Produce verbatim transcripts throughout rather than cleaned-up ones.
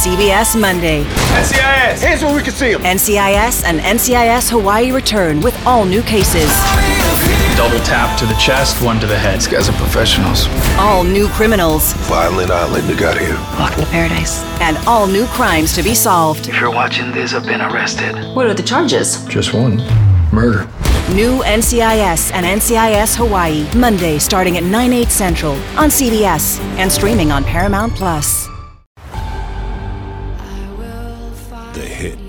C B S Monday. N C I S, here's where we can see them. N C I S and N C I S Hawaii return with all new cases. Double tap to the chest, one to the head. These guys are professionals. All new criminals. Violent island that got here. Welcome to paradise. And all new crimes to be solved. If you're watching this, I've been arrested. What are the charges? Just one. Murder. New N C I S and N C I S Hawaii. Monday starting at nine, eight Central on C B S and streaming on Paramount Plus. The hit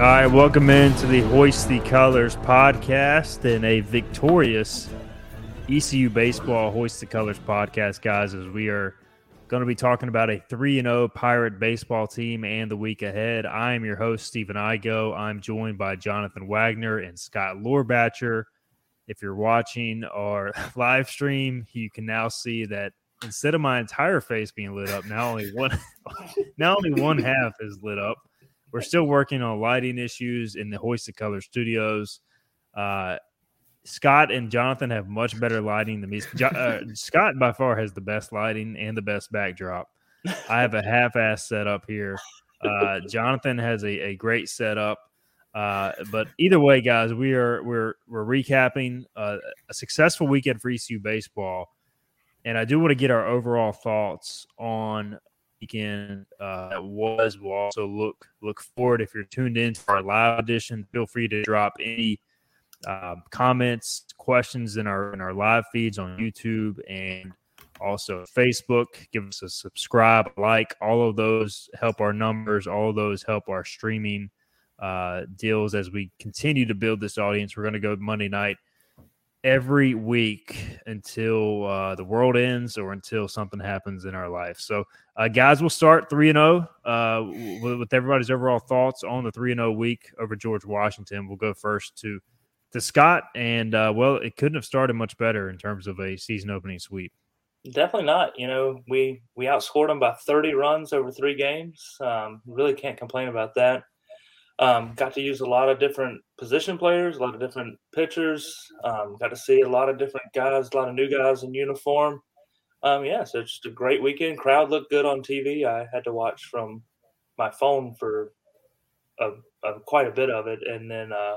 All right, welcome into the Hoist the Colors podcast and a victorious E C U baseball Hoist the Colors podcast, guys, as we are going to be talking about a three and oh Pirate baseball team and the week ahead. I am your host, Stephen Igo. I'm joined by Jonathan Wagner and Scott Lorbatcher. If you're watching our live stream, you can now see that instead of my entire face being lit up, now only one, now only one half is lit up. We're still working on lighting issues in the Hoist the Color studios. Uh, Scott and Jonathan have much better lighting than me. Jo- uh, Scott, by far, has the best lighting and the best backdrop. I have a half-ass setup here. Uh, Jonathan has a, a great setup. Uh, but either way, guys, we are we're we're recapping uh, a successful weekend for E C U baseball, and I do want to get our overall thoughts on weekend uh that was. We'll also look look forward. If you're tuned in to our live edition, feel free to drop any um, comments, questions in our in our live feeds on YouTube and also Facebook. Give us a subscribe, like, all of those help our numbers, all of those help our streaming uh deals as we continue to build this audience. We're going to go Monday night every week until uh, the world ends or until something happens in our life. So, uh, guys, we'll start three and oh uh, w- with everybody's overall thoughts on the three and oh week over George Washington. We'll go first to, to Scott. And, uh, well, it couldn't have started much better in terms of a season-opening sweep. Definitely not. You know, we, we outscored them by thirty runs over three games. Um, really can't complain about that. Um, got to use a lot of different position players, a lot of different pitchers. Um, got to see a lot of different guys, a lot of new guys in uniform. Um, yeah, so it's just a great weekend. Crowd looked good on T V. I had to watch from my phone for a, a, quite a bit of it, and then uh,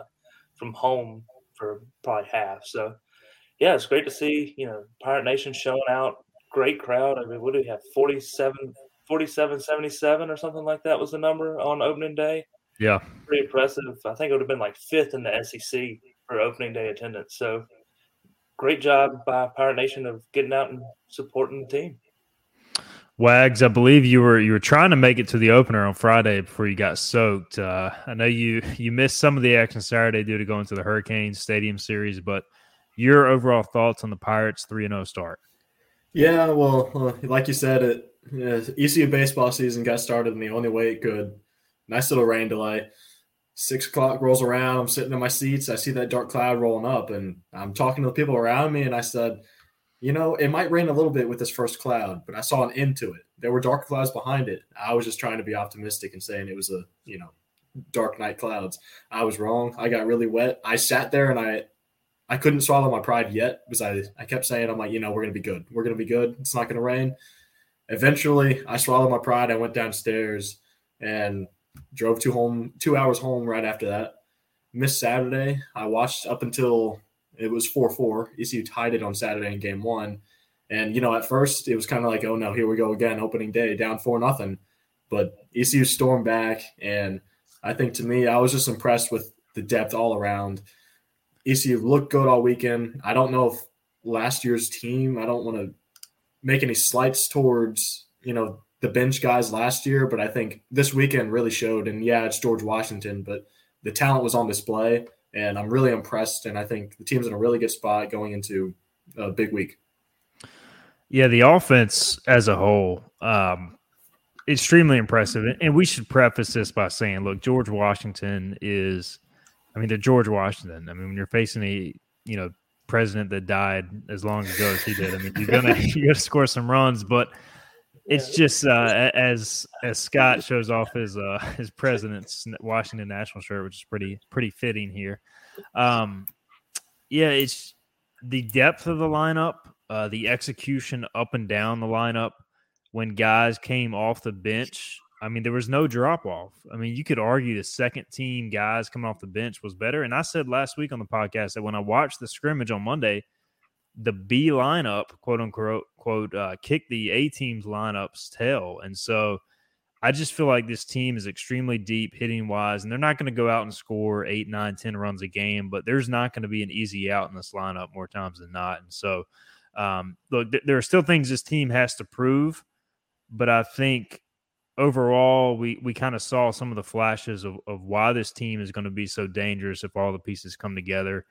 from home for probably half. So, yeah, it's great to see, you know, Pirate Nation showing out. Great crowd. I mean, what do we have, forty-seven, forty-seven seventy-seven or something like that was the number on opening day? Yeah, pretty impressive. I think it would have been like fifth in the S E C for opening day attendance. So great job by Pirate Nation of getting out and supporting the team. Wags, I believe you were you were trying to make it to the opener on Friday before you got soaked. Uh, I know you you missed some of the action Saturday due to going to the Hurricanes Stadium Series, but your overall thoughts on the Pirates' three and oh start? Yeah, well, uh, like you said, it you know, E C U baseball season got started in the only way it could. Nice little rain delay. Six o'clock rolls around. I'm sitting in my seats. I see that dark cloud rolling up, and I'm talking to the people around me, and I said, you know, it might rain a little bit with this first cloud, but I saw an end to it. There were dark clouds behind it. I was just trying to be optimistic and saying it was a, you know, dark night clouds. I was wrong. I got really wet. I sat there, and I I couldn't swallow my pride yet because I, I kept saying, I'm like, you know, we're going to be good. We're going to be good. It's not going to rain. Eventually, I swallowed my pride. I went downstairs, and – Drove two home, two hours home right after that. Missed Saturday. I watched up until it was four four. E C U tied it on Saturday in game one. And, you know, at first it was kind of like, oh, no, here we go again, opening day, down four nothing. But E C U stormed back, and I think to me, I was just impressed with the depth all around. E C U looked good all weekend. I don't know if last year's team, I don't want to make any slights towards, you know, the bench guys last year, but I think this weekend really showed. And yeah, it's George Washington, but the talent was on display, and I'm really impressed. And I think the team's in a really good spot going into a big week. Yeah, the offense as a whole, um, extremely impressive. And we should preface this by saying, look, George Washington is, I mean, they're George Washington. I mean, when you're facing a, you know, president that died as long ago as he did, I mean, you're gonna you're gonna score some runs, but it's just uh, as as Scott shows off his uh, his president's Washington National shirt, which is pretty pretty fitting here. Um, yeah, it's the depth of the lineup, uh, the execution up and down the lineup. When guys came off the bench, I mean, there was no drop-off. I mean, you could argue the second-team guys coming off the bench was better. And I said last week on the podcast that when I watched the scrimmage on Monday, the B lineup, quote-unquote, quote, uh, kicked the A-team's lineup's tail. And so I just feel like this team is extremely deep hitting-wise, and they're not going to go out and score eight, nine, ten runs a game, but there's not going to be an easy out in this lineup more times than not. And so, um, look, th- there are still things this team has to prove, but I think overall, we, we kind of saw some of the flashes of, of why this team is going to be so dangerous if all the pieces come together.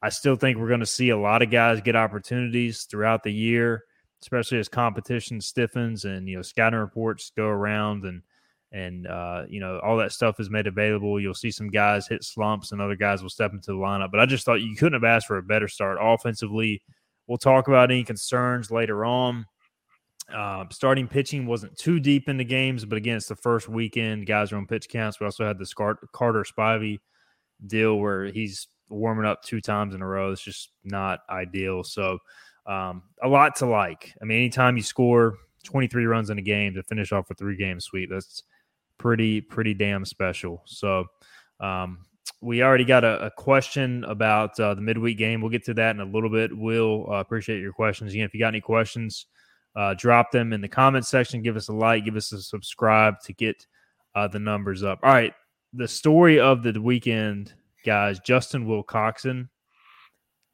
I still think we're going to see a lot of guys get opportunities throughout the year, especially as competition stiffens and, you know, scouting reports go around and, and uh, you know, all that stuff is made available. You'll see some guys hit slumps and other guys will step into the lineup. But I just thought you couldn't have asked for a better start offensively. We'll talk about any concerns later on. Uh, starting pitching wasn't too deep in the games, but again, it's the first weekend. Guys are on pitch counts. We also had this Carter Spivey deal where he's warming up two times in a row. It's just not ideal. So um, a lot to like. I mean, anytime you score twenty-three runs in a game to finish off a three-game sweep, that's pretty, pretty damn special. So um, we already got a, a question about uh, the midweek game. We'll get to that in a little bit. We'll uh, appreciate your questions. Again, if you got any questions, Uh, drop them in the comments section. Give us a like. Give us a subscribe to get uh, the numbers up. All right, the story of the weekend, guys. Justin Wilcoxon,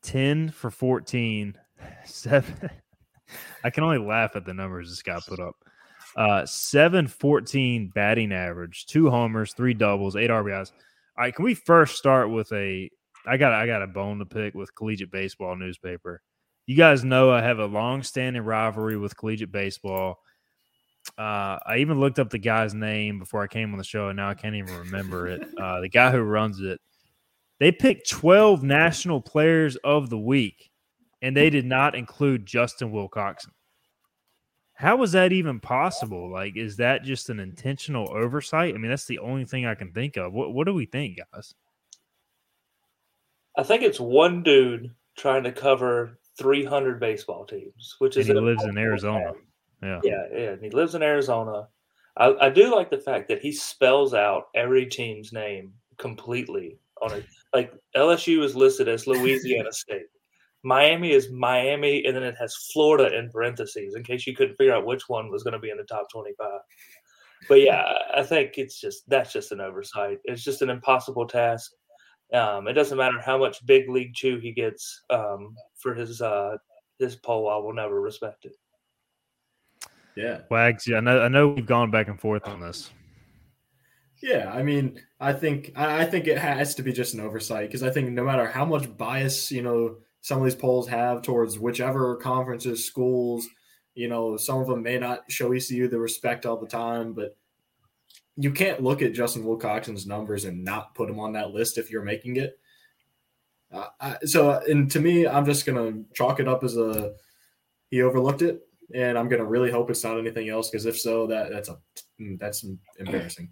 ten for fourteen, seven. I can only laugh at the numbers this guy put up. Uh, seven fourteen batting average, two homers, three doubles, eight R B Is. All right, can we first start with a? I got I got a bone to pick with Collegiate Baseball newspaper. You guys know I have a long-standing rivalry with Collegiate Baseball. Uh, I even looked up the guy's name before I came on the show, and now I can't even remember it. Uh, the guy who runs it. They picked twelve National Players of the Week, and they did not include Justin Wilcoxon. How was that even possible? Like, is that just an intentional oversight? I mean, that's the only thing I can think of. What, what do we think, guys? I think it's one dude trying to cover – three hundred baseball teams, which is, and he lives in Arizona. Yeah. yeah, yeah, and he lives in Arizona. I, I do like the fact that he spells out every team's name completely on it. Like L S U is listed as Louisiana State, Miami is Miami, and then it has Florida in parentheses in case you couldn't figure out which one was going to be in the top twenty-five. But yeah, I think it's just that's just an oversight. It's just an impossible task. Um, it doesn't matter how much big league chew he gets um, for his uh, his poll. I will never respect it. Yeah, Wags. Well, I know. I know we've gone back and forth on this. Yeah, I mean, I think I think it has to be just an oversight because I think no matter how much bias you know some of these polls have towards whichever conferences, schools, you know, some of them may not show E C U the respect all the time, but you can't look at Justin Wilcoxon's numbers and not put him on that list if you're making it. Uh, I, so, and to me, I'm just going to chalk it up as a he overlooked it, and I'm going to really hope it's not anything else because if so, that that's a that's embarrassing.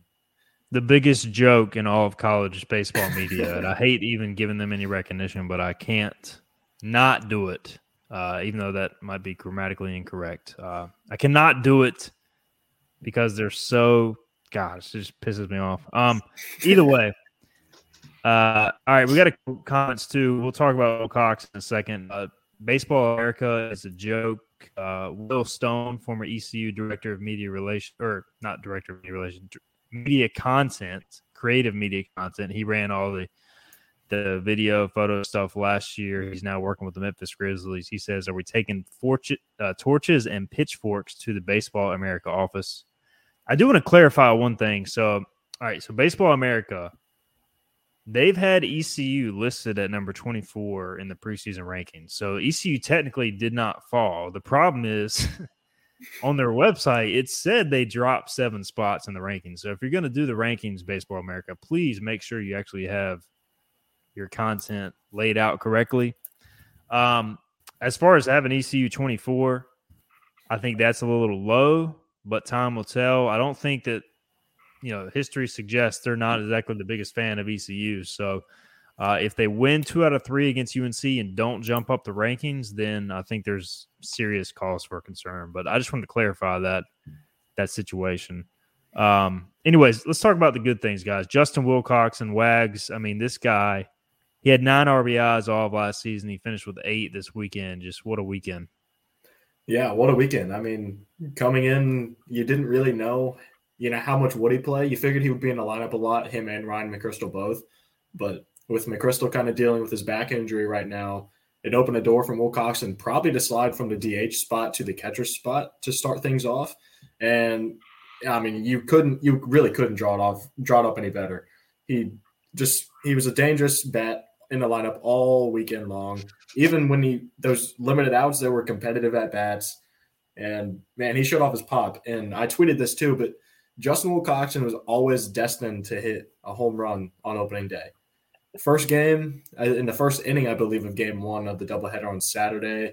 The biggest joke in all of college baseball media, and I hate even giving them any recognition, but I can't not do it, uh, even though that might be grammatically incorrect. Uh, I cannot do it because they're so – gosh, it just pisses me off. Um, either way, uh, all right, we got a comments too. We'll talk about Wilcox in a second. Uh, Baseball America is a joke. Uh, Will Stone, former E C U director of media relations, or not director of media relations, media content, creative media content. He ran all the the video photo stuff last year. He's now working with the Memphis Grizzlies. He says, are we taking fortune, uh, torches and pitchforks to the Baseball America office? I do want to clarify one thing. So, all right. So Baseball America, they've had E C U listed at number twenty-four in the preseason rankings. So E C U technically did not fall. The problem is on their website, it said they dropped seven spots in the rankings. So if you're going to do the rankings, Baseball America, please make sure you actually have your content laid out correctly. Um, as far as having E C U twenty-four, I think that's a little low, but time will tell. I don't think that, you know, history suggests they're not exactly the biggest fan of E C U. So uh, if they win two out of three against U N C and don't jump up the rankings, then I think there's serious cause for concern. But I just wanted to clarify that that situation. Um, anyways, let's talk about the good things, guys. Justin Wilcoxon, Wags. I mean, this guy, he had nine R B Is all of last season. He finished with eight this weekend. Just what a weekend. Yeah, what a weekend. I mean, coming in, you didn't really know, you know, how much would he play. You figured he would be in the lineup a lot, him and Ryan McChrystal both. But with McChrystal kind of dealing with his back injury right now, it opened a door for Wilcoxon probably to slide from the D H spot to the catcher spot to start things off. And I mean, you couldn't, you really couldn't draw it off, draw it up any better. He just, he was a dangerous bat in the lineup all weekend long. Even when he, those limited outs, there were competitive at bats. And man, he showed off his pop. And I tweeted this too, but Justin Wilcoxon was always destined to hit a home run on opening day. First game, in the first inning, I believe, of game one of the doubleheader on Saturday,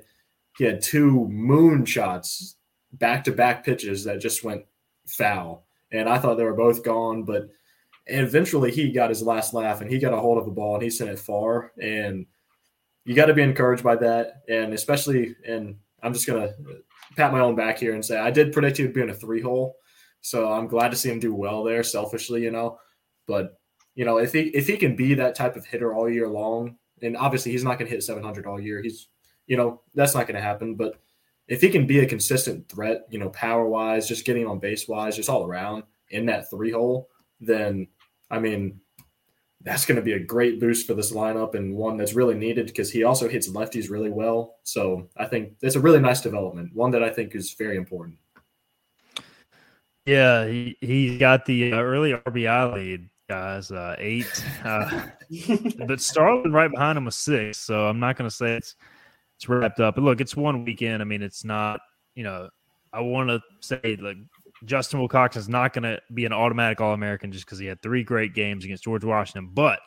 he had two moonshots, back to back pitches that just went foul, and I thought they were both gone, but eventually he got his last laugh and he got a hold of the ball and he sent it far, and you got to be encouraged by that. And especially, and I'm just gonna pat my own back here and say I did predict he would be in a three hole, so I'm glad to see him do well there selfishly, you know. But you know, if he if he can be that type of hitter all year long, and obviously he's not gonna hit seven hundred all year, he's, you know, that's not gonna happen, but if he can be a consistent threat, you know, power-wise, just getting on base-wise, just all around in that three-hole, then, I mean, that's going to be a great boost for this lineup and one that's really needed because he also hits lefties really well. So I think that's a really nice development, one that I think is very important. Yeah, he, he got the early R B I lead, guys, uh, eight. Uh, but Starling right behind him was six, so I'm not going to say it's – it's wrapped up. But look, it's one weekend. I mean, it's not, you know, I want to say like Justin Wilcoxon is not going to be an automatic All-American just because he had three great games against George Washington, but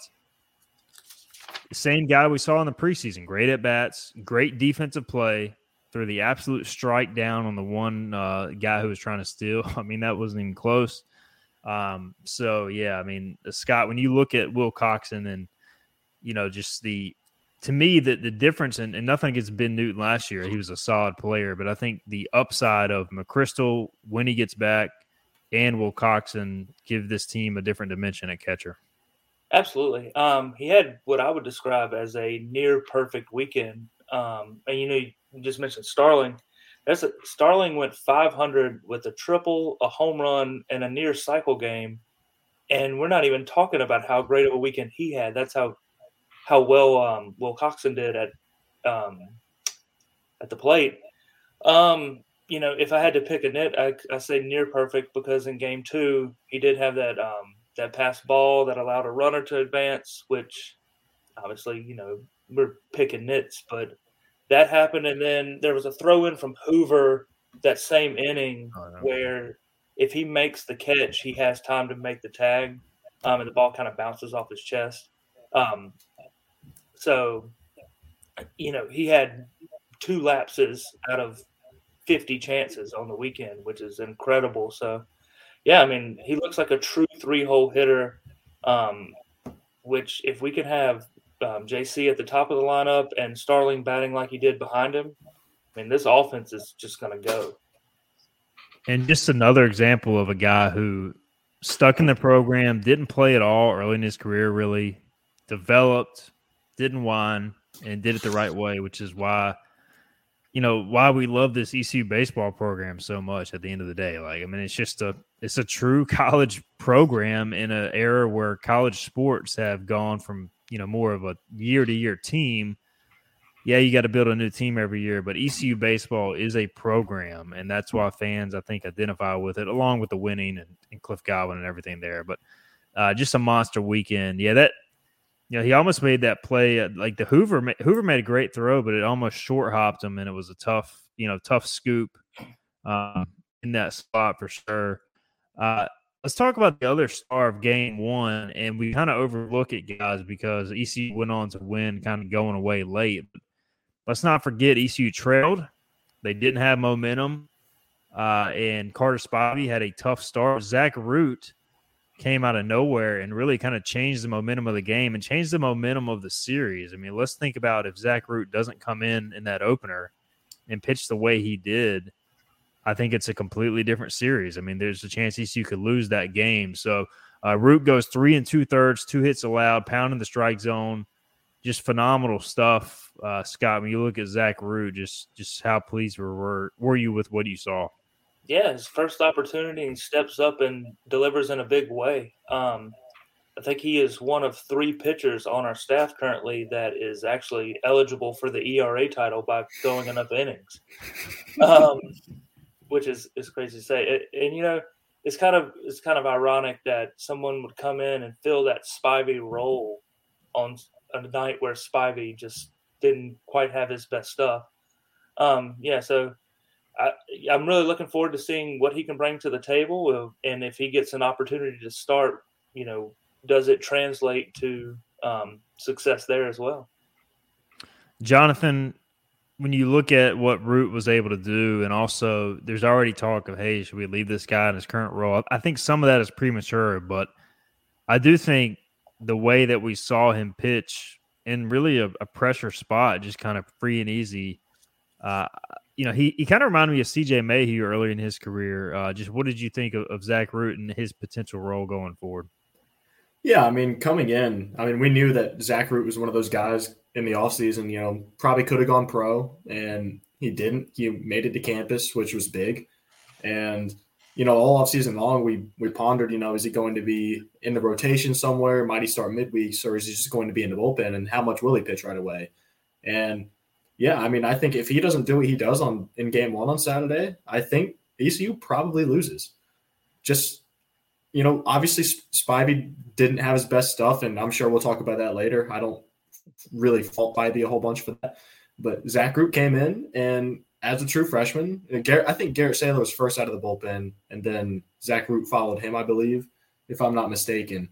the same guy we saw in the preseason, great at bats, great defensive play, threw the absolute strike down on the one uh, guy who was trying to steal. I mean, that wasn't even close. Um, so yeah, I mean, Scott, when you look at Wilcoxon and, you know, just the, to me, the, the difference, and, and nothing against Ben Newton last year, he was a solid player, but I think the upside of McChrystal when he gets back and Wilcoxon give this team a different dimension at catcher. Absolutely. Um, he had what I would describe as a near-perfect weekend. Um, and, you know, you just mentioned Starling. That's a, Starling went five hundred with a triple, a home run, and a near-cycle game, and we're not even talking about how great of a weekend he had. That's how – how well um, Wilcoxon did at um, at the plate. Um, you know, if I had to pick a nit, I, I say near perfect because in game two, he did have that um, that pass ball that allowed a runner to advance, which obviously, you know, we're picking nits, but that happened. And then there was a throw in from Hoover that same inning oh, no. where if he makes the catch, he has time to make the tag, um, and the ball kind of bounces off his chest. Um, So, you know, he had two lapses out of fifty chances on the weekend, which is incredible. So, yeah, I mean, he looks like a true three-hole hitter, um, which if we can have um, J C at the top of the lineup and Starling batting like he did behind him, I mean, this offense is just going to go. And just another example of a guy who stuck in the program, didn't play at all early in his career, really developed – didn't whine, and did it the right way, which is why you know, why we love this E C U baseball program so much at the end of the day. Like, I mean, it's just a, it's a true college program in an era where college sports have gone from, you know, more of a year to year team. Yeah, you got to build a new team every year, but E C U baseball is a program, and that's why fans, I think, identify with it, along with the winning and, and Cliff Godwin and everything there. But uh, just a monster weekend. Yeah, that you know, he almost made that play. Uh, like the Hoover, Hoover made a great throw, but it almost short hopped him, and it was a tough, you know, tough scoop uh, in that spot for sure. Uh, let's talk about the other star of game one, and we kind of overlook it, guys, because E C U went on to win, kind of going away late. But let's not forget E C U trailed. They didn't have momentum. Uh, and Carter Spivey had a tough start. Zach Root came out of nowhere and really kind of changed the momentum of the game and changed the momentum of the series. I mean, let's think about if Zach Root doesn't come in in that opener and pitch the way he did, I think it's a completely different series. I mean, there's a chance E C U could lose that game. So uh, Root goes three and two-thirds, two hits allowed, pounding the strike zone. Just phenomenal stuff, uh, Scott. When you look at Zach Root, just just how pleased were were you with what you saw? Yeah, his first opportunity and steps up and delivers in a big way. Um, I think he is one of three pitchers on our staff currently that is actually eligible for the E R A title by throwing enough innings, um, which is, is crazy to say. It, and you know, it's kind of it's kind of ironic that someone would come in and fill that Spivey role on a night where Spivey just didn't quite have his best stuff. Um, yeah, so I, I'm really looking forward to seeing what he can bring to the table. And if he gets an opportunity to start, you know, does it translate to um, success there as well? Jonathan, when you look at what Root was able to do, and also there's already talk of, hey, should we leave this guy in his current role? I think some of that is premature, but I do think the way that we saw him pitch in really a, a pressure spot, just kind of free and easy. Uh, you know, he, he kind of reminded me of C J Mayhew early in his career. Uh, just what did you think of, of Zach Root and his potential role going forward? Yeah, I mean, coming in, I mean, we knew that Zach Root was one of those guys in the offseason, you know, probably could have gone pro, and he didn't. He made it to campus, which was big. And you know, all offseason long, we we pondered, you know, is he going to be in the rotation somewhere? Might he start midweeks, or is he just going to be in the bullpen? And how much will he pitch right away? And, yeah, I mean, I think if he doesn't do what he does on in game one on Saturday, I think E C U probably loses. Just, you know, obviously Spivey didn't have his best stuff, and I'm sure we'll talk about that later. I don't really fault Spivey a whole bunch for that. But Zach Root came in, and as a true freshman, Garrett, I think Garrett Saylor was first out of the bullpen, and then Zach Root followed him, I believe, if I'm not mistaken.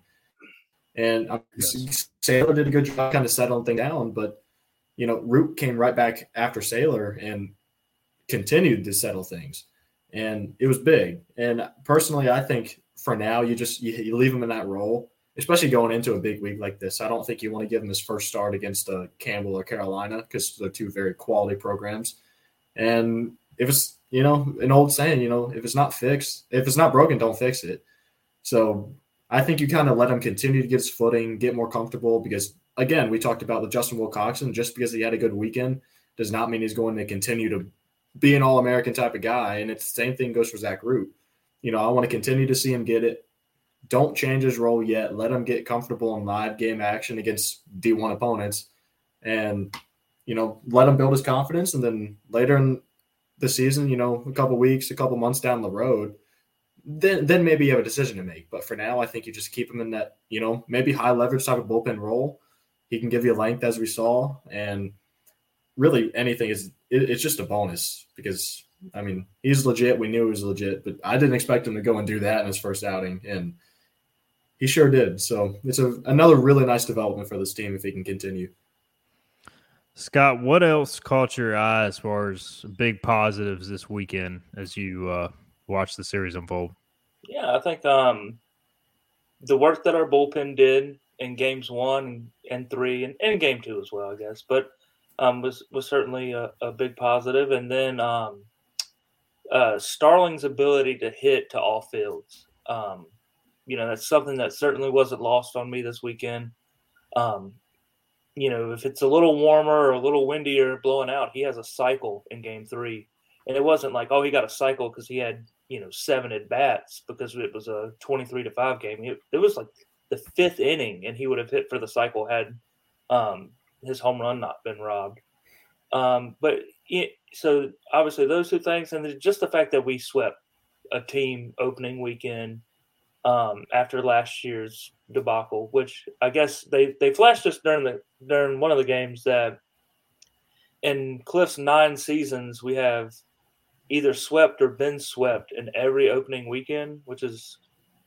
And yes. Saylor did a good job kind of settling things down, but, you know, Root came right back after Saylor and continued to settle things. And it was big. And personally, I think for now, you just you, you leave him in that role, especially going into a big week like this. I don't think you want to give him his first start against uh, Campbell or Carolina, because they're two very quality programs. And if it's, you know, an old saying, you know, if it's not fixed, if it's not broken, don't fix it. So I think you kind of let him continue to get his footing, get more comfortable, because, again, we talked about with Justin Wilcoxon, just because he had a good weekend does not mean he's going to continue to be an All-American type of guy. And it's the same thing goes for Zach Root. You know, I want to continue to see him get it. Don't change his role yet. Let him get comfortable in live game action against D one opponents. And – you know, let him build his confidence, and then later in the season, you know, a couple weeks, a couple months down the road, then then maybe you have a decision to make. But for now, I think you just keep him in that, you know, maybe high leverage type of bullpen role. He can give you length, as we saw, and really anything is it, it's just a bonus, because I mean, he's legit. We knew he was legit, but I didn't expect him to go and do that in his first outing, and he sure did. So it's a, another really nice development for this team if he can continue. Scott, what else caught your eye as far as big positives this weekend as you uh, watched the series unfold? Yeah, I think um, the work that our bullpen did in games one and three, and, and game two as well, I guess, but um, was, was certainly a, a big positive. And then um, uh, Starling's ability to hit to all fields. Um, you know, that's something that certainly wasn't lost on me this weekend. Um you know, if it's a little warmer or a little windier blowing out, he has a cycle in game three. And it wasn't like, oh, he got a cycle because he had, you know, seven at-bats because it was a twenty-three to five game. It, it was like the fifth inning, and he would have hit for the cycle had um, his home run not been robbed. Um, but it, so obviously those two things, and just the fact that we swept a team opening weekend um, after last year's debacle, which I guess they, they flashed us during the during one of the games that in Cliff's nine seasons we have either swept or been swept in every opening weekend, which is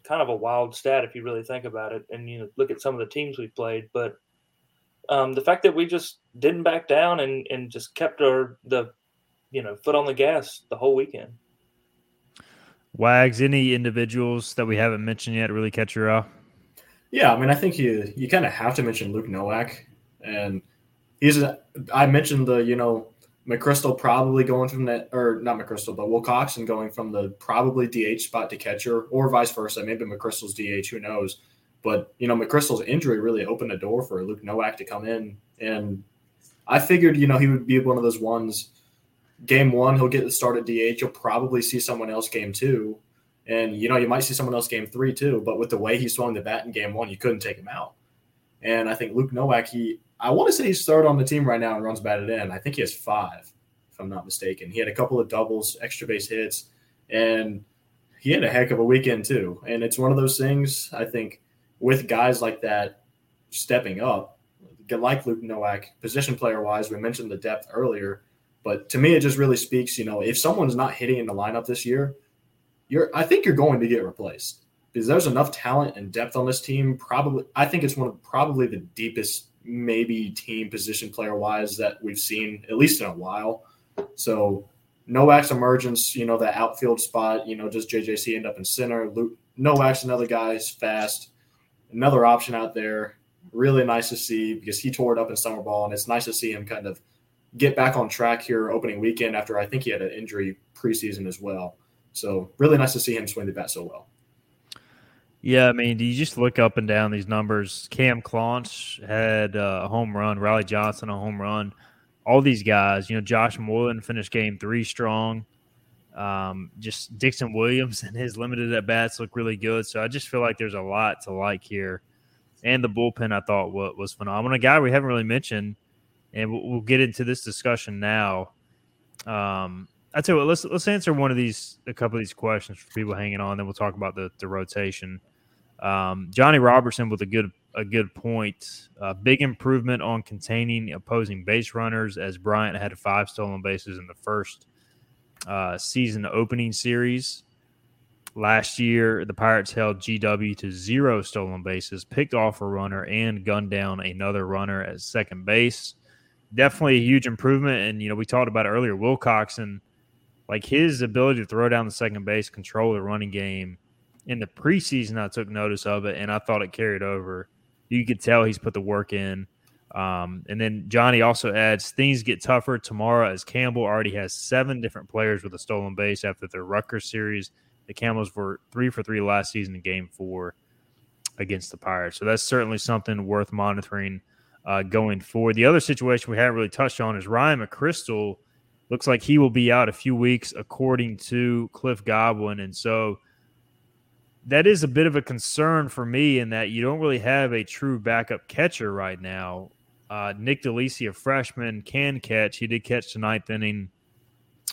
kind of a wild stat if you really think about it and you know, look at some of the teams we've played. But um, the fact that we just didn't back down and, and just kept our the you know foot on the gas the whole weekend. Wags, any individuals that we haven't mentioned yet really catch your eye? Yeah, I mean, I think you you kind of have to mention Luke Nowak, and he's a, I mentioned the you know McChrystal probably going from that or not McChrystal but Wilcoxon going from the probably D H spot to catcher or vice versa. Maybe McChrystal's D H, who knows? But you know McChrystal's injury really opened the door for Luke Nowak to come in, and I figured you know he would be one of those ones. Game one, he'll get the start at D H. You'll probably see someone else game two. And, you know, you might see someone else game three too. But with the way he swung the bat in game one, you couldn't take him out. And I think Luke Nowak, he I want to say he's third on the team right now in runs batted in. I think he has five, if I'm not mistaken. He had a couple of doubles, extra base hits, and he had a heck of a weekend too. And it's one of those things, I think, with guys like that stepping up, like Luke Nowak, position player-wise, we mentioned the depth earlier. But to me, it just really speaks, you know, if someone's not hitting in the lineup this year, you're I think you're going to get replaced because there's enough talent and depth on this team. Probably, I think it's one of probably the deepest maybe team position player-wise that we've seen, at least in a while. So Nowak's emergence, you know, that outfield spot, you know, does J J C end up in center? Luke, Nowak's another guy's fast, another option out there. Really nice to see because he tore it up in summer ball, and it's nice to see him kind of get back on track here opening weekend after I think he had an injury preseason as well. So really nice to see him swing the bat so well. Yeah, I mean, do you just look up and down these numbers? Cam Claunch had a home run, Riley Johnson a home run. All these guys, you know, Josh Moreland finished game three strong. Um, just Dixon Williams and his limited at-bats look really good. So I just feel like there's a lot to like here. And the bullpen I thought was phenomenal. A guy we haven't really mentioned, and we'll get into this discussion now. Um, I tell you what, let's let's answer one of these, a couple of these questions for people hanging on. Then we'll talk about the the rotation. Um, Johnny Robertson with a good a good point. Uh, big improvement on containing opposing base runners as Bryant had five stolen bases in the first uh, season opening series. Last year, the Pirates held G W to zero stolen bases, picked off a runner, and gunned down another runner at second base. Definitely a huge improvement, and, you know, we talked about it earlier, Wilcoxon, like his ability to throw down the second base, control the running game. In the preseason, I took notice of it, and I thought it carried over. You could tell he's put the work in. Um, and then Johnny also adds, things get tougher tomorrow as Campbell already has seven different players with a stolen base after their Rutgers series. The Campbells were three for three last season in game four against the Pirates. So that's certainly something worth monitoring Uh, going forward. The other situation we haven't really touched on is Ryan McChrystal. Looks like he will be out a few weeks, according to Cliff Godwin. And so that is a bit of a concern for me in that you don't really have a true backup catcher right now. Uh, Nick DeLisi, a freshman, can catch. He did catch the ninth inning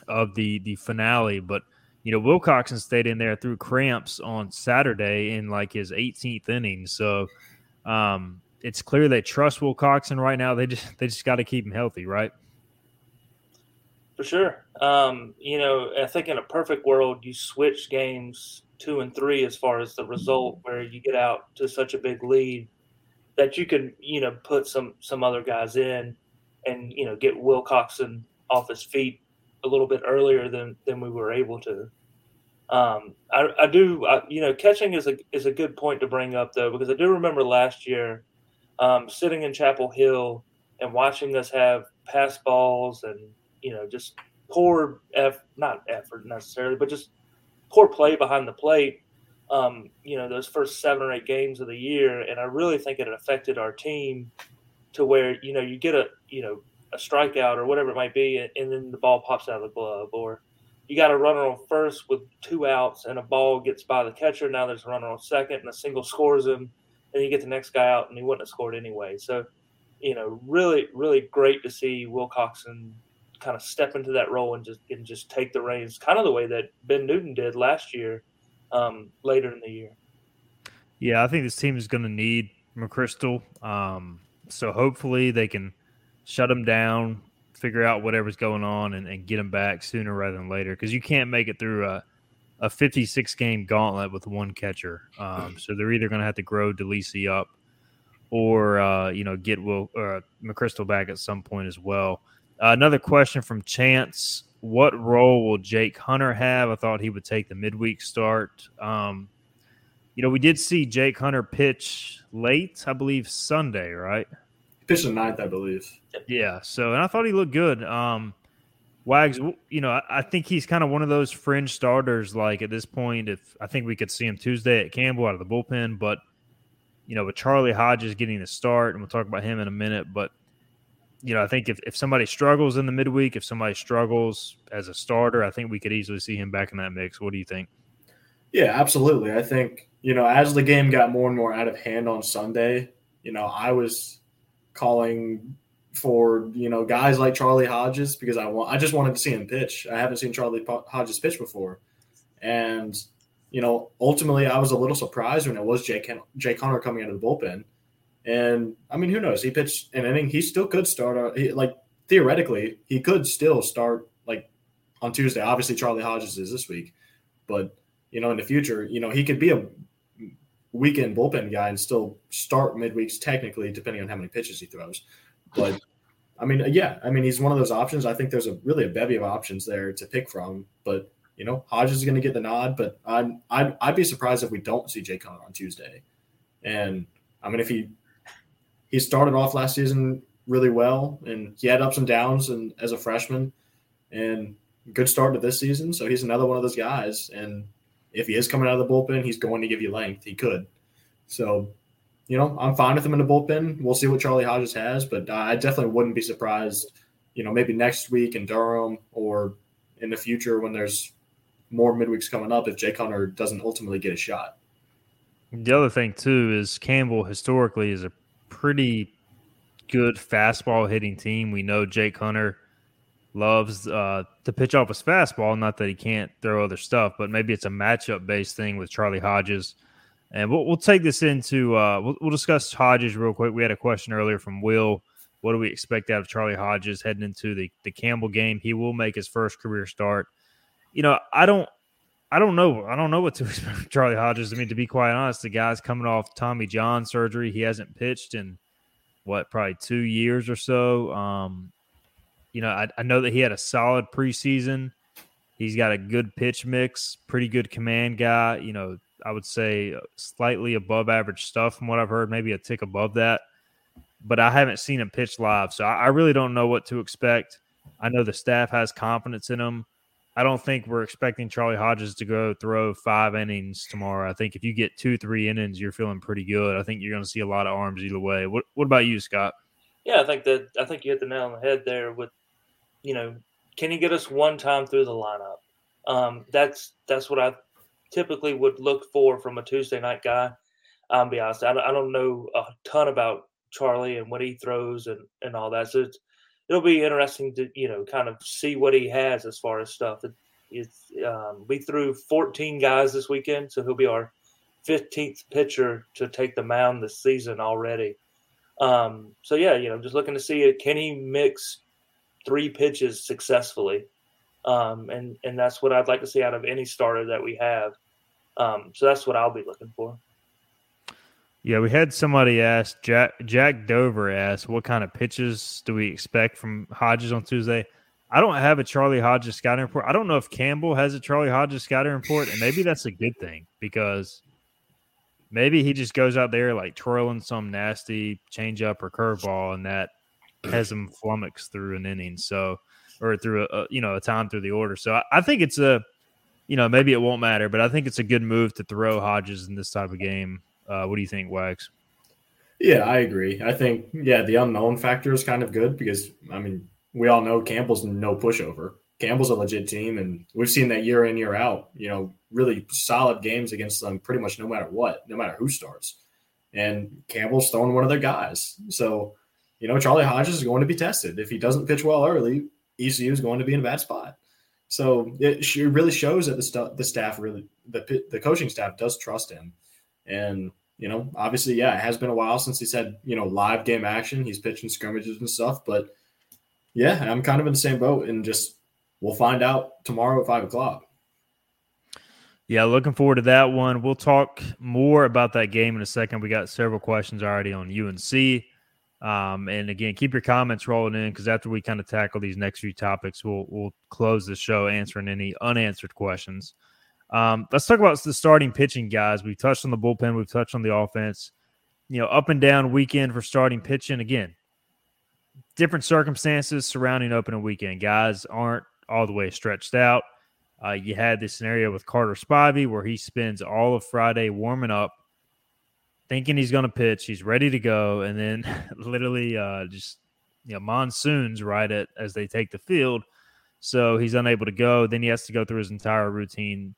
of the, the finale. But, you know, Wilcoxon stayed in there through cramps on Saturday in like his eighteenth inning. So, um, it's clear they trust Wilcoxon right now. They just they just got to keep him healthy, right? For sure. Um, you know, I think in a perfect world, you switch games two and three as far as the result, where you get out to such a big lead that you can, you know, put some some other guys in and, you know, get Wilcoxon off his feet a little bit earlier than than we were able to. Um, I, I do, I, you know, catching is a is a good point to bring up though, because I do remember last year. Um, sitting in Chapel Hill and watching us have pass balls and, you know, just poor effort, not effort necessarily, but just poor play behind the plate, um, you know, those first seven or eight games of the year. And I really think it affected our team to where, you know, you get a, you know, a strikeout or whatever it might be, and, and then the ball pops out of the glove, or you got a runner on first with two outs and a ball gets by the catcher. Now there's a runner on second and a single scores him, and you get the next guy out and he wouldn't have scored anyway. So, you know, really, really great to see Wilcoxon kind of step into that role and just and just take the reins, kind of the way that Ben Newton did last year, um, later in the year. Yeah, I think this team is going to need McChrystal. Um, so hopefully they can shut him down, figure out whatever's going on, and, and get him back sooner rather than later, because you can't make it through a, a fifty-six game gauntlet with one catcher. Um, so they're either going to have to grow DeLisi up or, uh, you know, get Will uh, McChrystal back at some point as well. Uh, another question from Chance: what role will Jake Hunter have? I thought he would take the midweek start. Um, you know, we did see Jake Hunter pitch late, I believe Sunday, right? He pitched the ninth, I believe. Yeah. So, and I thought he looked good. Um, Wags, you know, I, I think he's kind of one of those fringe starters. Like at this point, if I think we could see him Tuesday at Campbell out of the bullpen, but you know, with Charlie Hodges getting the start, and we'll talk about him in a minute, but. You know, I think if, if somebody struggles in the midweek, if somebody struggles as a starter, I think we could easily see him back in that mix. What do you think? Yeah, absolutely. I think, you know, as the game got more and more out of hand on Sunday, you know, I was calling for, you know, guys like Charlie Hodges because I want, I just wanted to see him pitch. I haven't seen Charlie Hodges pitch before. And, you know, ultimately I was a little surprised when it was Jake, Jake Hunter coming out of the bullpen. And, I mean, who knows? He pitched an inning. He still could start – like, theoretically, he could still start, like, on Tuesday. Obviously, Charlie Hodges is this week. But, you know, in the future, you know, he could be a weekend bullpen guy and still start midweeks technically, depending on how many pitches he throws. But, I mean, yeah. I mean, he's one of those options. I think there's a really a bevy of options there to pick from. But, you know, Hodges is going to get the nod. But I'm, I'm, I'd be surprised if we don't see Jake Hunter on Tuesday. And, I mean, if he – He started off last season really well, and he had ups and downs and as a freshman, and good start to this season. So he's another one of those guys. And if he is coming out of the bullpen, he's going to give you length. He could. So, you know, I'm fine with him in the bullpen. We'll see what Charlie Hodges has, but I definitely wouldn't be surprised, you know, maybe next week in Durham or in the future when there's more midweeks coming up if Jake Hunter doesn't ultimately get a shot. The other thing, too, is Campbell historically is a pretty good fastball hitting team. We know Jake Hunter loves uh, to pitch off his fastball, not that he can't throw other stuff, but maybe it's a matchup-based thing with Charlie Hodges. And we'll, we'll take this into uh, – we'll, we'll discuss Hodges real quick. We had a question earlier from Will. What do we expect out of Charlie Hodges heading into the, the Campbell game? He will make his first career start. You know, I don't – I don't know. I don't know what to expect from Charlie Hodges. I mean, to be quite honest, the guy's coming off Tommy John surgery. He hasn't pitched in, what, probably two years or so. Um, you know, I, I know that he had a solid preseason. He's got a good pitch mix, pretty good command guy. You know, I would say slightly above average stuff from what I've heard, maybe a tick above that. But I haven't seen him pitch live, so I, I really don't know what to expect. I know the staff has confidence in him. I don't think we're expecting Charlie Hodges to go throw five innings tomorrow. I think if you get two, three innings, you're feeling pretty good. I think you're going to see a lot of arms either way. What What about you, Scott? Yeah, I think that I think you hit the nail on the head there. With, you know, can he get us one time through the lineup? Um, that's that's what I typically would look for from a Tuesday night guy. I'll be honest, I don't, I don't know a ton about Charlie and what he throws and, and all that. So it's, it'll be interesting to, you know, kind of see what he has as far as stuff. It, it's um, we threw fourteen guys this weekend, so he'll be our fifteenth pitcher to take the mound this season already. Um, so, yeah, you know, just looking to see it. Can he mix three pitches successfully? Um, and, and that's what I'd like to see out of any starter that we have. Um, so that's what I'll be looking for. Yeah, we had somebody ask, Jack, Jack Dover asked, what kind of pitches do we expect from Hodges on Tuesday? I don't have a Charlie Hodges scouting report. I don't know if Campbell has a Charlie Hodges scouting report, and maybe that's a good thing because maybe he just goes out there like twirling some nasty changeup or curveball, and that has him flummoxed through an inning, so or through a, you know, a time through the order. So I, I think it's a, you know, maybe it won't matter, but I think it's a good move to throw Hodges in this type of game. Uh, what do you think, Wags? Yeah, I agree. I think, yeah, the unknown factor is kind of good because, I mean, we all know Campbell's no pushover. Campbell's a legit team, and we've seen that year in, year out, you know, really solid games against them pretty much no matter what, no matter who starts. And Campbell's throwing one of their guys. So, you know, Charlie Hodges is going to be tested. If he doesn't pitch well early, E C U is going to be in a bad spot. So it really shows that the, st- the staff really the, – the coaching staff does trust him. And, you know, obviously, yeah, it has been a while since he's had, you know, live game action. He's pitching scrimmages and stuff. But, yeah, I'm kind of in the same boat, and just we'll find out tomorrow at five o'clock. Yeah, looking forward to that one. We'll talk more about that game in a second. We got several questions already on U N C. Um, and, again, keep your comments rolling in, because after we kind of tackle these next few topics, we'll we'll close the show answering any unanswered questions. Um, let's talk about the starting pitching guys. We've touched on the bullpen. We've touched on the offense. You know, up and down weekend for starting pitching. Again, different circumstances surrounding opening weekend. Guys aren't all the way stretched out. Uh, you had this scenario with Carter Spivey where he spends all of Friday warming up, thinking he's going to pitch. He's ready to go. And then literally uh, just, you know, monsoons right at as they take the field. So he's unable to go. Then he has to go through his entire routine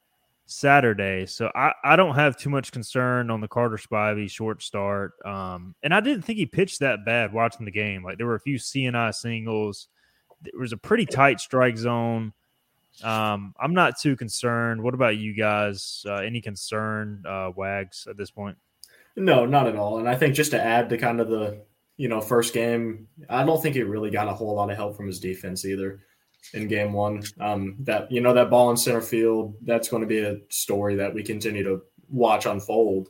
Saturday. So I, I don't have too much concern on the Carter Spivey short start. Um, and I didn't think he pitched that bad watching the game. Like, there were a few C N I singles. It was a pretty tight strike zone. Um, I'm not too concerned. What about you guys? Uh, any concern, uh, Wags, at this point? No, not at all. And I think just to add to kind of the, you know, first game, I don't think he really got a whole lot of help from his defense either in game one. Um, that, you know, that ball in center field, that's going to be a story that we continue to watch unfold.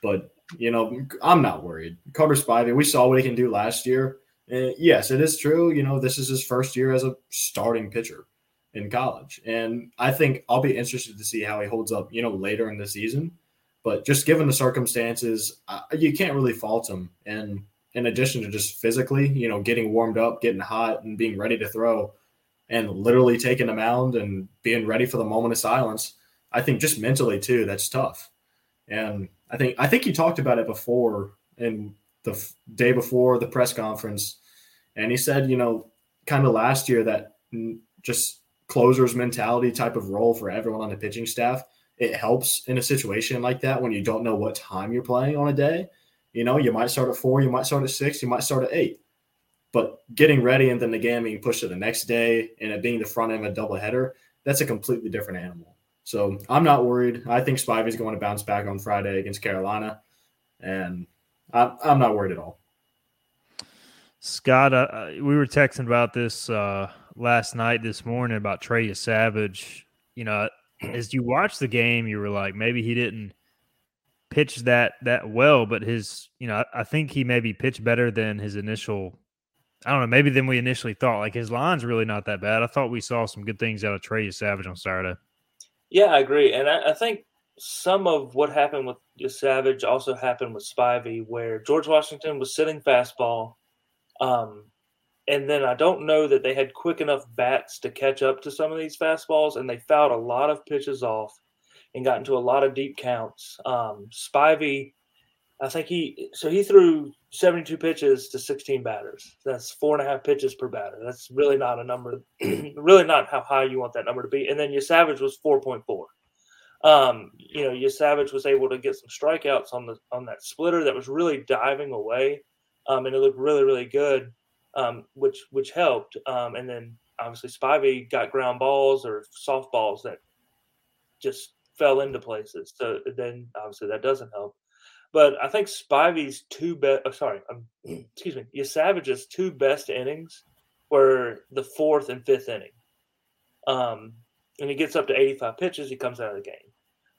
But, you know, I'm not worried. Carter Spivey, we saw what he can do last year. And yes, it is true. You know, this is his first year as a starting pitcher in college. And I think I'll be interested to see how he holds up, you know, later in the season. But just given the circumstances, uh, you can't really fault him. And in addition to just physically, you know, getting warmed up, getting hot, and being ready to throw, and literally taking a mound and being ready for the moment of silence, I think just mentally too, that's tough. And I think I think you talked about it before in the f- day before the press conference, and he said, you know, kind of last year that n- just closer's mentality type of role for everyone on the pitching staff, it helps in a situation like that when you don't know what time you're playing on a day. You know, you might start at four, you might start at six, you might start at eight. But getting ready and then the game being pushed to the next day and it being the front end of a doubleheader, that's a completely different animal. So I'm not worried. I think Spivey's going to bounce back on Friday against Carolina, and I'm not worried at all. Scott, uh, we were texting about this uh, last night, this morning, about Trey Yesavage. You know, as you watch the game, you were like, maybe he didn't pitch that that well, but his, you know, I, I think he maybe pitched better than his initial, I don't know, maybe than we initially thought. Like, his line's really not that bad. I thought we saw some good things out of Trey Yesavage on Saturday. Yeah, I agree. And I, I think some of what happened with Yesavage also happened with Spivey, where George Washington was sitting fastball. Um, and then I don't know that they had quick enough bats to catch up to some of these fastballs, and they fouled a lot of pitches off and got into a lot of deep counts. Um, Spivey, I think he – so he threw seventy-two pitches to sixteen batters. That's four and a half pitches per batter. That's really not a number – really not how high you want that number to be. And then Yesavage was four point four. Um, you know, Yesavage was able to get some strikeouts on the on that splitter that was really diving away. Um, and it looked really, really good, um, which which helped. Um, and then, obviously, Spivey got ground balls or softballs that just fell into places. So then, obviously, that doesn't help. But I think Spivey's two best oh, – sorry, um, excuse me, Yesavage's two best innings were the fourth and fifth inning. Um, and he gets up to eighty-five pitches. He comes out of the game.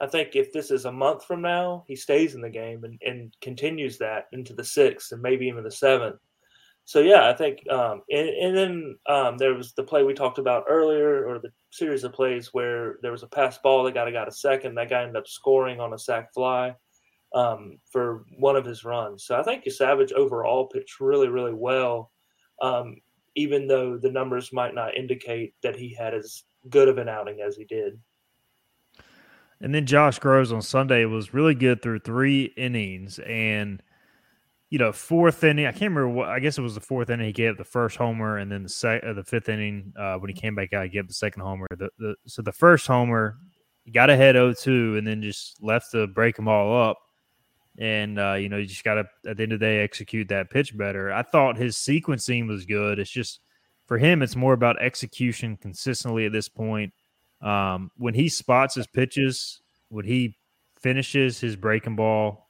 I think if this is a month from now, he stays in the game and, and continues that into the sixth and maybe even the seventh. So, yeah, I think um, – and, and then um, there was the play we talked about earlier, or the series of plays where there was a pass ball that got, got a second. That guy ended up scoring on a sac fly um, for one of his runs. So I think Yesavage overall pitched really, really well, um, even though the numbers might not indicate that he had as good of an outing as he did. And then Josh Groves on Sunday was really good through three innings. And, you know, fourth inning, I can't remember what, I guess it was the fourth inning. He gave up the first homer, and then the sec- uh, the fifth inning, uh, when he came back out, he gave up the second homer. The, the, so the first homer, he got ahead oh two and then just left to break them all up. And, uh, you know, you just got to, at the end of the day, execute that pitch better. I thought his sequencing was good. It's just, for him, it's more about execution consistently at this point. Um, when he spots his pitches, when he finishes his breaking ball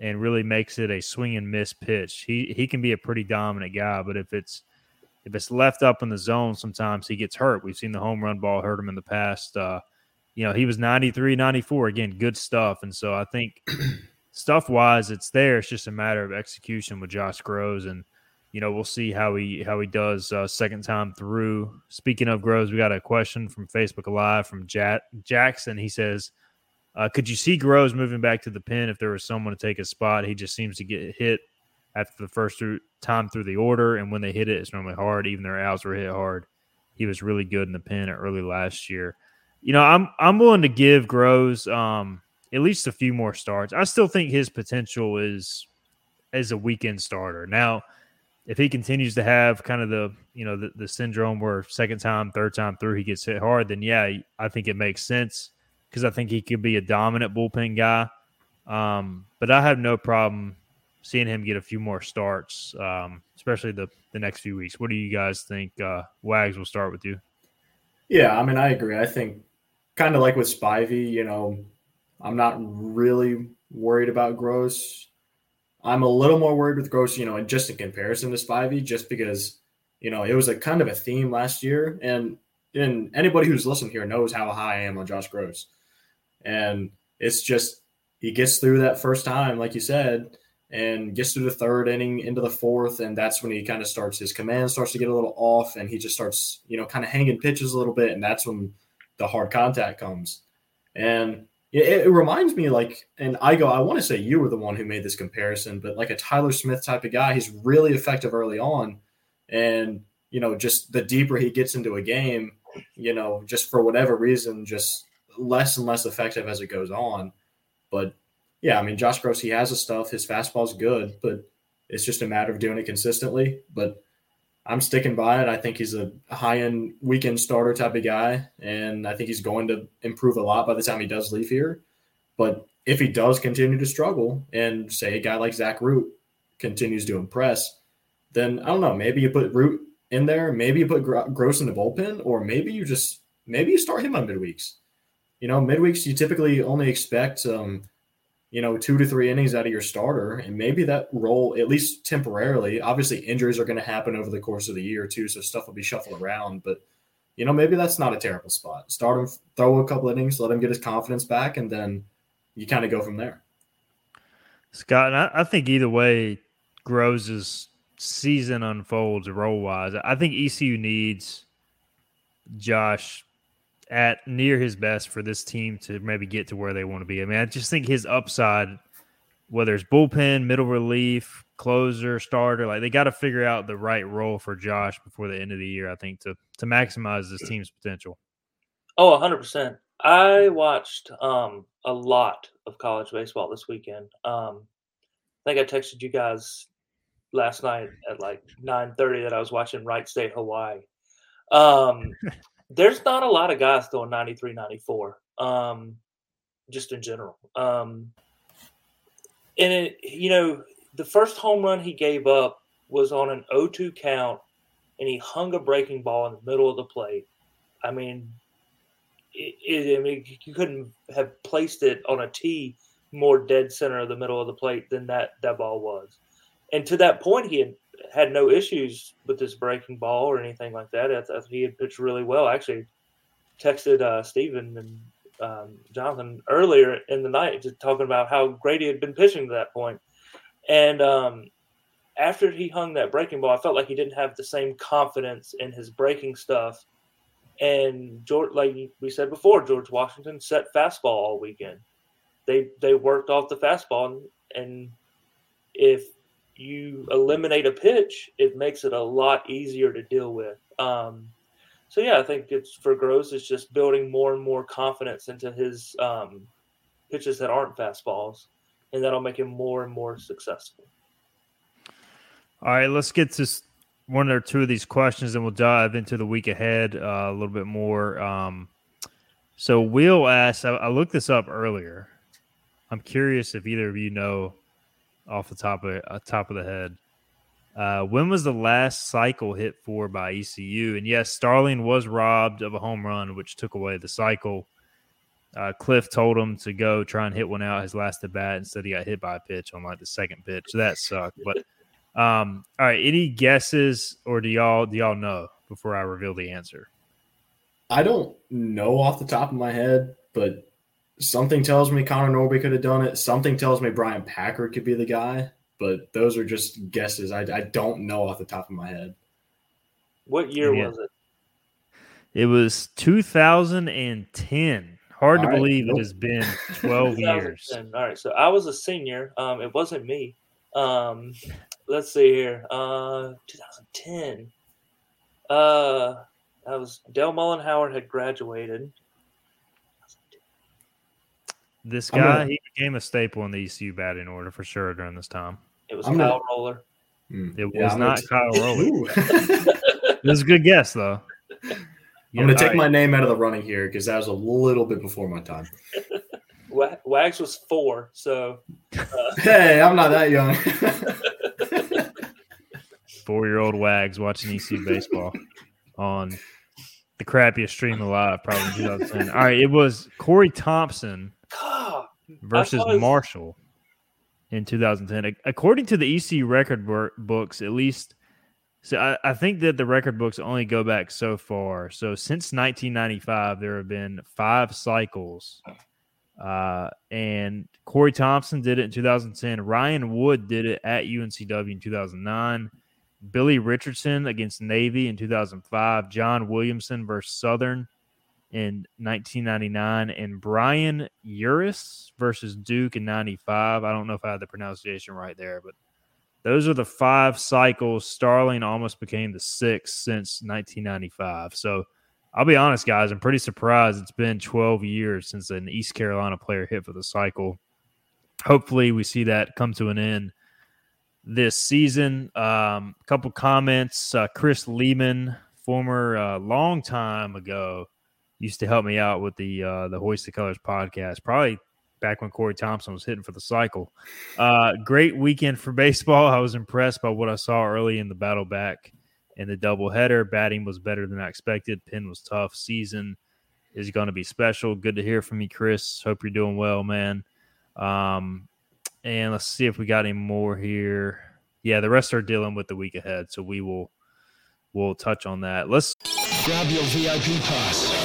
and really makes it a swing and miss pitch, he he can be a pretty dominant guy. But if it's if it's left up in the zone, sometimes he gets hurt. We've seen the home run ball hurt him in the past. Uh, you know, he was ninety-three, ninety-four. Again, good stuff. And so I think stuff-wise, it's there. It's just a matter of execution with Josh Groves, and you know, we'll see how he how he does uh, second time through. Speaking of Groves, we got a question from Facebook Live from Jack, Jackson. He says, uh, could you see Groves moving back to the pen if there was someone to take his spot? He just seems to get hit after the first through, time through the order, and when they hit it, it's normally hard. Even their outs were hit hard. He was really good in the pen early last year. You know, I'm I'm willing to give Groves um, at least a few more starts. I still think his potential is as a weekend starter. Now, if he continues to have kind of the, you know, the, the syndrome where second time, third time through, he gets hit hard, then yeah, I think it makes sense because I think he could be a dominant bullpen guy. Um, but I have no problem seeing him get a few more starts, um, especially the, the next few weeks. What do you guys think? Uh, Wags, will start with you. Yeah, I mean, I agree. I think kind of like with Spivey, you know, I'm not really worried about Gross. I'm a little more worried with Gross, you know, and just in comparison to Spivey, just because, you know, it was a kind of a theme last year. And, and anybody who's listened here knows how high I am on Josh Gross. And it's just, he gets through that first time, like you said, and gets through the third inning into the fourth. And that's when he kind of starts, his command starts to get a little off and he just starts, you know, kind of hanging pitches a little bit. And that's when the hard contact comes. And It, it reminds me, like, and I go, I want to say you were the one who made this comparison, but like a Tyler Smith type of guy, he's really effective early on. And, you know, just the deeper he gets into a game, you know, just for whatever reason, just less and less effective as it goes on. But, yeah, I mean, Josh Gross, he has the stuff. His fastball's good, but it's just a matter of doing it consistently. But I'm sticking by it. I think he's a high-end weekend starter type of guy, and I think he's going to improve a lot by the time he does leave here. But if he does continue to struggle and, say, a guy like Zach Root continues to impress, then, I don't know, maybe you put Root in there, maybe you put Gross in the bullpen, or maybe you just – maybe you start him on midweeks. You know, midweeks you typically only expect, um, you know, two to three innings out of your starter. And maybe that role, at least temporarily, obviously injuries are going to happen over the course of the year too. So stuff will be shuffled around, but you know, maybe that's not a terrible spot. Start him, throw a couple innings, let him get his confidence back. And then you kind of go from there. Scott, and I, I think either way Groves' season unfolds role wise. I think E C U needs Josh at near his best for this team to maybe get to where they want to be. I mean, I just think his upside, whether it's bullpen, middle relief, closer, starter, like they got to figure out the right role for Josh before the end of the year, I think, to to maximize this team's potential. Oh, one hundred percent. I watched um, a lot of college baseball this weekend. Um, I think I texted you guys last night at like nine thirty that I was watching Wright State, Hawaii. Um There's not a lot of guys throwing ninety-three, ninety-four, um, just in general. Um, and, it, you know, the first home run he gave up was on an oh two count, and he hung a breaking ball in the middle of the plate. I mean, it, it, I mean you couldn't have placed it on a tee more dead center of the middle of the plate than that, that ball was. And to that point, he had – had no issues with this breaking ball or anything like that. I thought he had pitched really well. I actually texted uh, Steven and um, Jonathan earlier in the night just talking about how great he had been pitching to that point. And um, after he hung that breaking ball, I felt like he didn't have the same confidence in his breaking stuff. And George, like we said before, George Washington set fastball all weekend. They they worked off the fastball, and, and if – you eliminate a pitch, it makes it a lot easier to deal with. Um, so, yeah, I think it's for Groves, it's just building more and more confidence into his um, pitches that aren't fastballs, and that'll make him more and more successful. All right, let's get to one or two of these questions, and we'll dive into the week ahead uh, a little bit more. Um, so Will asks, I, I looked this up earlier. I'm curious if either of you know off the top of, uh, top of the head. Uh, when was the last cycle hit for by E C U? And yes, Starling was robbed of a home run, which took away the cycle. Uh, Cliff told him to go try and hit one out his last at bat. Instead, he got hit by a pitch on like the second pitch. So that sucked. But um, all right, any guesses, or do y'all do y'all know before I reveal the answer? I don't know off the top of my head, but something tells me Connor Norby could have done it. Something tells me Brian Packer could be the guy. But those are just guesses. I, I don't know off the top of my head. What year yeah. was it? It was two thousand ten. Hard All to right. believe nope. it has been twelve years. All right, so I was a senior. Um, it wasn't me. Um, let's see here. Uh, twenty ten. Uh, I was Del Mullenhauer had graduated. This guy, gonna, he became a staple in the E C U batting order for sure during this time. It was I'm Kyle gonna, Roller. It was yeah, not gonna, Kyle Roller. It was a good guess, though. You I'm going to take right. my name out of the running here because that was a little bit before my time. Wags was four, so. Uh, hey, I'm not that young. Four-year-old Wags watching E C U baseball on the crappiest stream alive, probably in twenty ten. All right, it was Corey Thompson versus Marshall in two thousand ten. According to the E C U record books, at least – so I, I think that the record books only go back so far. So since nineteen ninety-five, there have been five cycles. Uh, and Corey Thompson did it in two thousand ten. Ryan Wood did it at U N C W in two thousand nine. Billy Richardson against Navy in two thousand five. John Williamson versus Southern in nineteen ninety-nine, and Brian Uris versus Duke in ninety-five. I don't know if I had the pronunciation right there, but those are the five cycles. Starling almost became the sixth since nineteen ninety-five. So I'll be honest, guys, I'm pretty surprised it's been twelve years since an East Carolina player hit for the cycle. Hopefully we see that come to an end this season. Um, a couple comments. Uh, Chris Lehman, former uh, long time ago, used to help me out with the uh, the Hoist the Colors podcast, probably back when Corey Thompson was hitting for the cycle. Uh, great weekend for baseball. I was impressed by what I saw early in the battle back in the doubleheader. Batting was better than I expected. Pin was tough. Season is going to be special. Good to hear from you, Chris. Hope you're doing well, man. Um, and let's see if we got any more here. Yeah, the rest are dealing with the week ahead, so we will we'll touch on that. Let's grab your V I P pass.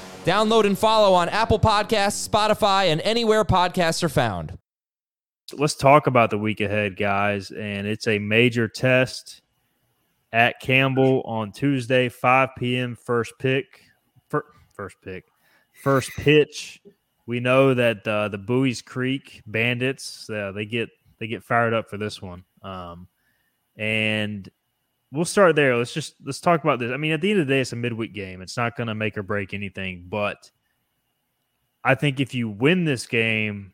Download and follow on Apple Podcasts, Spotify, and anywhere podcasts are found. Let's talk about the week ahead, guys. And it's a major test at Campbell on Tuesday, five p.m. First pick, first pick, first pitch. We know that uh, the Buies Creek Bandits uh, they get they get fired up for this one, um, and. We'll start there. Let's just let's talk about this. I mean, at the end of the day, it's a midweek game. It's not going to make or break anything. But I think if you win this game,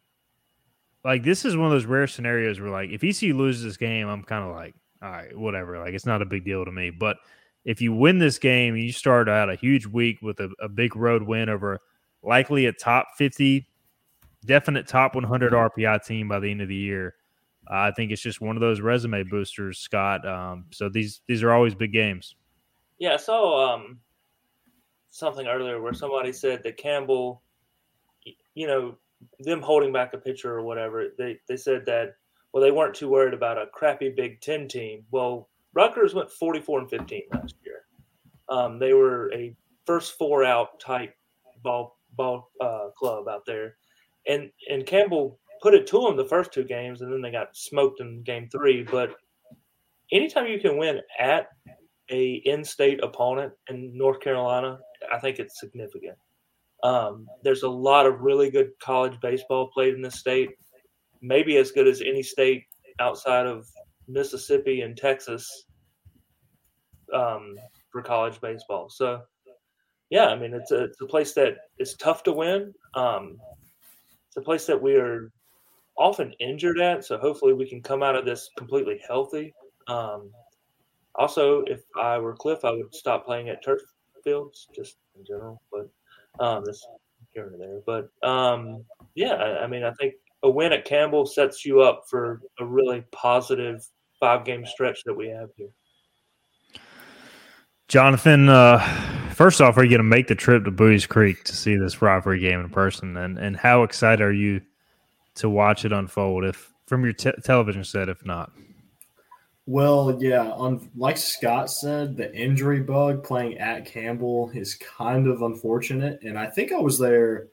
like this is one of those rare scenarios where, like, if E C U loses this game, I'm kind of like, all right, whatever. Like, it's not a big deal to me. But if you win this game, you start out a huge week with a, a big road win over likely a top fifty, definite top one hundred R P I team by the end of the year. I think it's just one of those resume boosters, Scott. Um, so these these are always big games. Yeah, I saw um, something earlier where somebody said that Campbell, you know, them holding back a pitcher or whatever, they, they said that, well, they weren't too worried about a crappy Big Ten team. Well, Rutgers went forty-four and fifteen last year. Um, they were a first four out type ball ball uh, club out there. And and Campbell put it to them the first two games, and then they got smoked in game three. But anytime you can win at a in-state opponent in North Carolina, I think it's significant. Um, there's a lot of really good college baseball played in this state, maybe as good as any state outside of Mississippi and Texas um, for college baseball. So, yeah, I mean, it's a, it's a place that is tough to win. Um, it's a place that we are often injured at, so hopefully we can come out of this completely healthy. Um, also, if I were Cliff, I would stop playing at turf fields just in general, but um, this here and there. But, um, yeah, I, I mean, I think a win at Campbell sets you up for a really positive five-game stretch that we have here. Jonathan, uh, first off, are you going to make the trip to Bowie's Creek to see this rivalry game in person? And, and how excited are you to watch it unfold, if from your te- television set, if not? Well, yeah, um, like Scott said, the injury bug playing at Campbell is kind of unfortunate. And I think I was there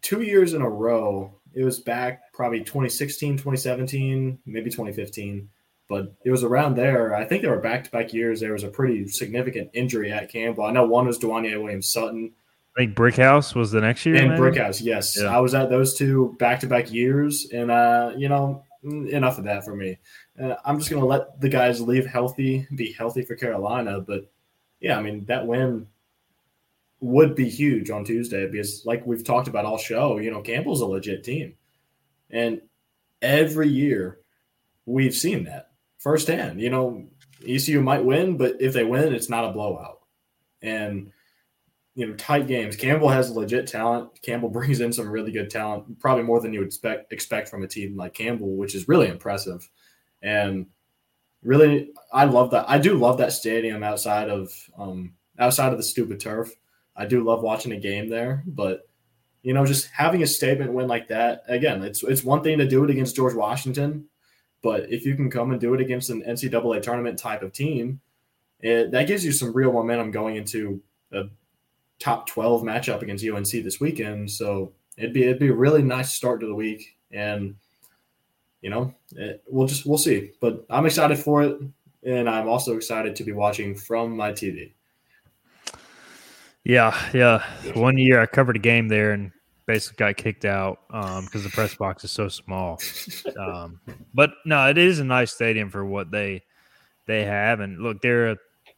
two years in a row. It was back probably twenty sixteen, twenty seventeen, maybe twenty fifteen. But it was around there. I think they were back-to-back years. There was a pretty significant injury at Campbell. I know one was Dwayne Williams-Sutton. I think Brickhouse was the next year. And maybe? Brickhouse, yes. Yeah. I was at those two back-to-back years. And, uh, you know, enough of that for me. Uh, I'm just going to let the guys leave healthy, be healthy for Carolina. But, yeah, I mean, that win would be huge on Tuesday because, like we've talked about all show, you know, Campbell's a legit team. And every year we've seen that firsthand. You know, E C U might win, but if they win, it's not a blowout. And, you know, tight games. Campbell has legit talent. Campbell brings in some really good talent, probably more than you would expect, expect from a team like Campbell, which is really impressive. And really, I love that. I do love that stadium outside of um, outside of the stupid turf. I do love watching a game there. But, you know, just having a statement win like that, again, it's it's one thing to do it against George Washington, but if you can come and do it against an N C double A tournament type of team, it, that gives you some real momentum going into a top twelve matchup against U N C this weekend. So it'd be it'd be a really nice start to the week. And you know, it, we'll just, we'll see. But I'm excited for it, and I'm also excited to be watching from my T V. Yeah, yeah. One year I covered a game there and basically got kicked out because um, the press box is so small. Um, but, no, it is a nice stadium for what they they have. And, look, they're a,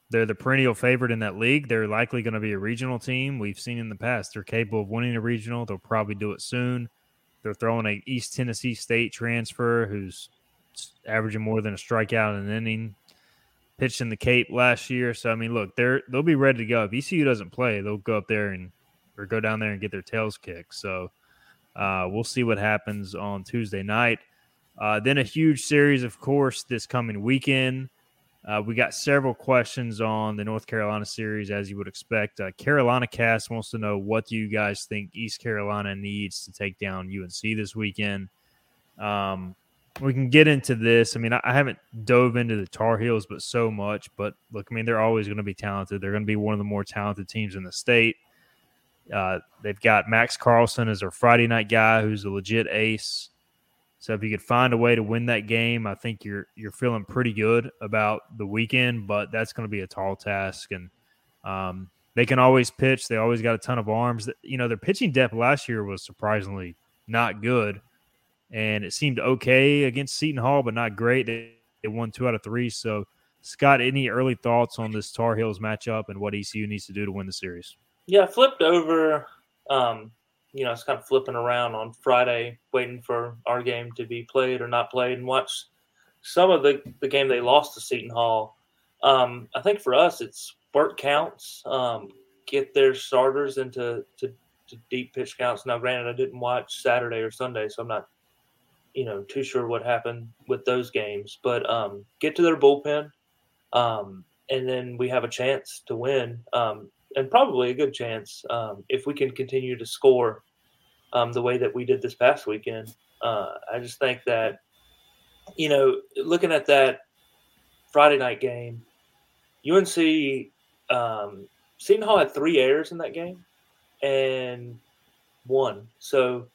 they're the perennial favorite in that league. They're likely going to be a regional team. We've seen in the past they're capable of winning a regional. They'll probably do it soon. They're throwing a East Tennessee State transfer who's averaging more than a strikeout in an inning, pitched in the Cape last year. So, I mean, look, they're, they'll be ready to go. If E C U doesn't play, they'll go up there and or go down there and get their tails kicked. So uh, we'll see what happens on Tuesday night. Uh, then a huge series, of course, this coming weekend. Uh, we got several questions on the North Carolina series, as you would expect. Uh, Carolina Cast wants to know, what do you guys think East Carolina needs to take down U N C this weekend? Um, we can get into this. I mean, I, I haven't dove into the Tar Heels but so much. But, look, I mean, they're always going to be talented. They're going to be one of the more talented teams in the state. Uh, they've got Max Carlson as their Friday night guy who's a legit ace. So if you could find a way to win that game, I think you're you're feeling pretty good about the weekend, but that's going to be a tall task. And um, they can always pitch. They always got a ton of arms. You know, their pitching depth last year was surprisingly not good, and it seemed okay against Seton Hall, but not great. They, they won two out of three. So, Scott, any early thoughts on this Tar Heels matchup and what E C U needs to do to win the series? Yeah, I flipped over um... – you know, it's kind of flipping around on Friday, waiting for our game to be played or not played, and watch some of the, the game they lost to Seton Hall. Um, I think for us, it's work counts, um, get their starters into to, to deep pitch counts. Now, granted, I didn't watch Saturday or Sunday, so I'm not, you know, too sure what happened with those games. But um, get to their bullpen, um, and then we have a chance to win. Um, and probably a good chance um, if we can continue to score um, the way that we did this past weekend. Uh, I just think that, you know, looking at that Friday night game, U N C, um, Seton Hall had three errors in that game and won. So,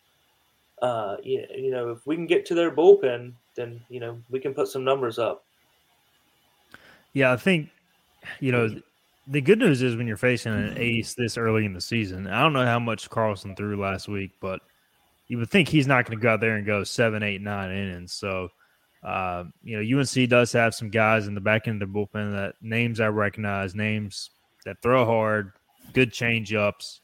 uh, you, you know, if we can get to their bullpen, then, you know, we can put some numbers up. Yeah, I think, you know, the good news is when you're facing an ace this early in the season, I don't know how much Carlson threw last week, but you would think he's not going to go out there and go seven, eight, nine innings. So, uh, you know, U N C does have some guys in the back end of their bullpen that names I recognize, names that throw hard, good change-ups.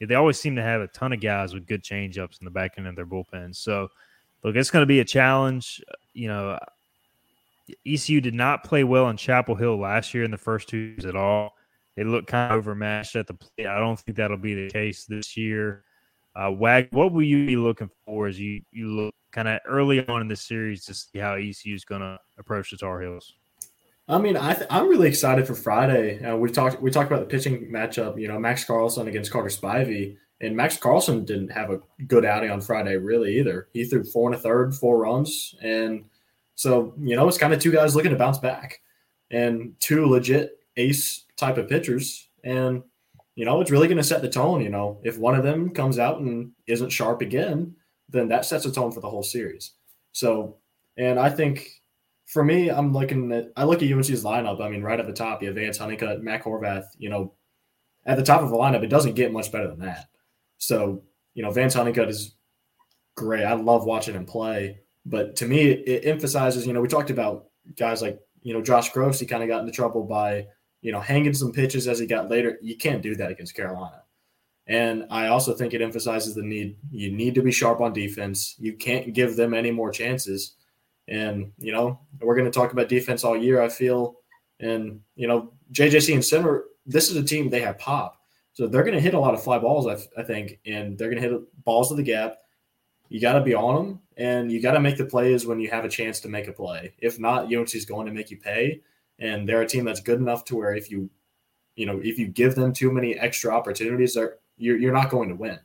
They always seem to have a ton of guys with good change-ups in the back end of their bullpen. So, look, it's going to be a challenge. You know, E C U did not play well in Chapel Hill last year in the first two years at all. They looked kind of overmatched at the plate. I don't think that'll be the case this year. Uh, Wag, what will you be looking for as you, you look kind of early on in this series to see how E C U is going to approach the Tar Heels? I mean, I th- I'm really excited for Friday. Uh, we talked we talked about the pitching matchup. You know, Max Carlson against Carter Spivey, and Max Carlson didn't have a good outing on Friday really either. He threw four and a third, four runs, and so, you know, it's kind of two guys looking to bounce back and two legit ace type of pitchers. And, you know, it's really going to set the tone. You know, if one of them comes out and isn't sharp again, then that sets the tone for the whole series. So, and I think for me, I'm looking at, I look at U N C's lineup. I mean, right at the top, you have Vance Honeycutt, Mac Horvath, you know, at the top of the lineup, it doesn't get much better than that. So, you know, Vance Honeycutt is great. I love watching him play. But to me, it emphasizes, you know, we talked about guys like, you know, Josh Groves. He kind of got into trouble by, you know, hanging some pitches as he got later. You can't do that against Carolina. And I also think it emphasizes the need. You need to be sharp on defense. You can't give them any more chances. And, you know, we're going to talk about defense all year, I feel. And, you know, J J C and Simmer, this is a team, they have pop. So they're going to hit a lot of fly balls, I, I think, and they're going to hit balls to the gap. You got to be on them, and you got to make the plays when you have a chance to make a play. If not, U N C is going to make you pay, and they're a team that's good enough to where if you, you know, if you give them too many extra opportunities, they're, you're, you're not going to win.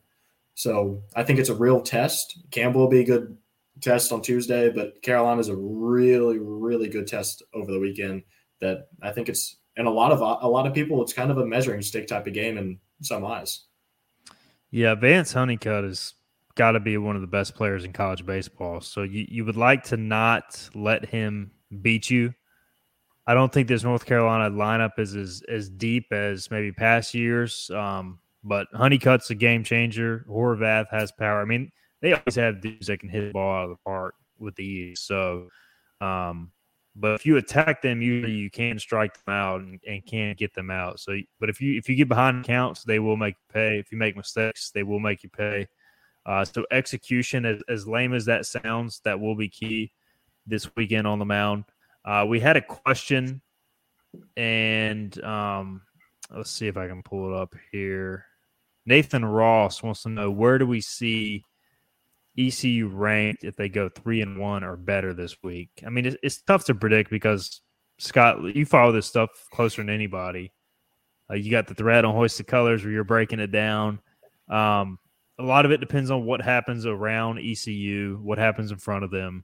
So I think it's a real test. Campbell will be a good test on Tuesday, but Carolina is a really, really good test over the weekend. That I think it's, and a lot of a lot of people, it's kind of a measuring stick type of game in some eyes. Yeah, Vance Honeycutt is got to be one of the best players in college baseball. So you, you would like to not let him beat you. I don't think this North Carolina lineup is as, as deep as maybe past years, um, but Honeycutt's a game changer. Horvath has power. I mean, they always have dudes that can hit the ball out of the park with the ease. So, um, but if you attack them, usually you can strike them out and, and can get them out. So, but if you if you get behind counts, they will make you pay. If you make mistakes, they will make you pay. Uh, so execution, as, as lame as that sounds, that will be key this weekend on the mound. Uh, we had a question, and um, let's see if I can pull it up here. Nathan Ross wants to know, where do we see E C U ranked if they go three and one or better this week? I mean, it's, it's tough to predict because, Scott, you follow this stuff closer than anybody. Uh, you got the thread on Hoist the Colors where you're breaking it down. Um, A lot of it depends on what happens around E C U, what happens in front of them.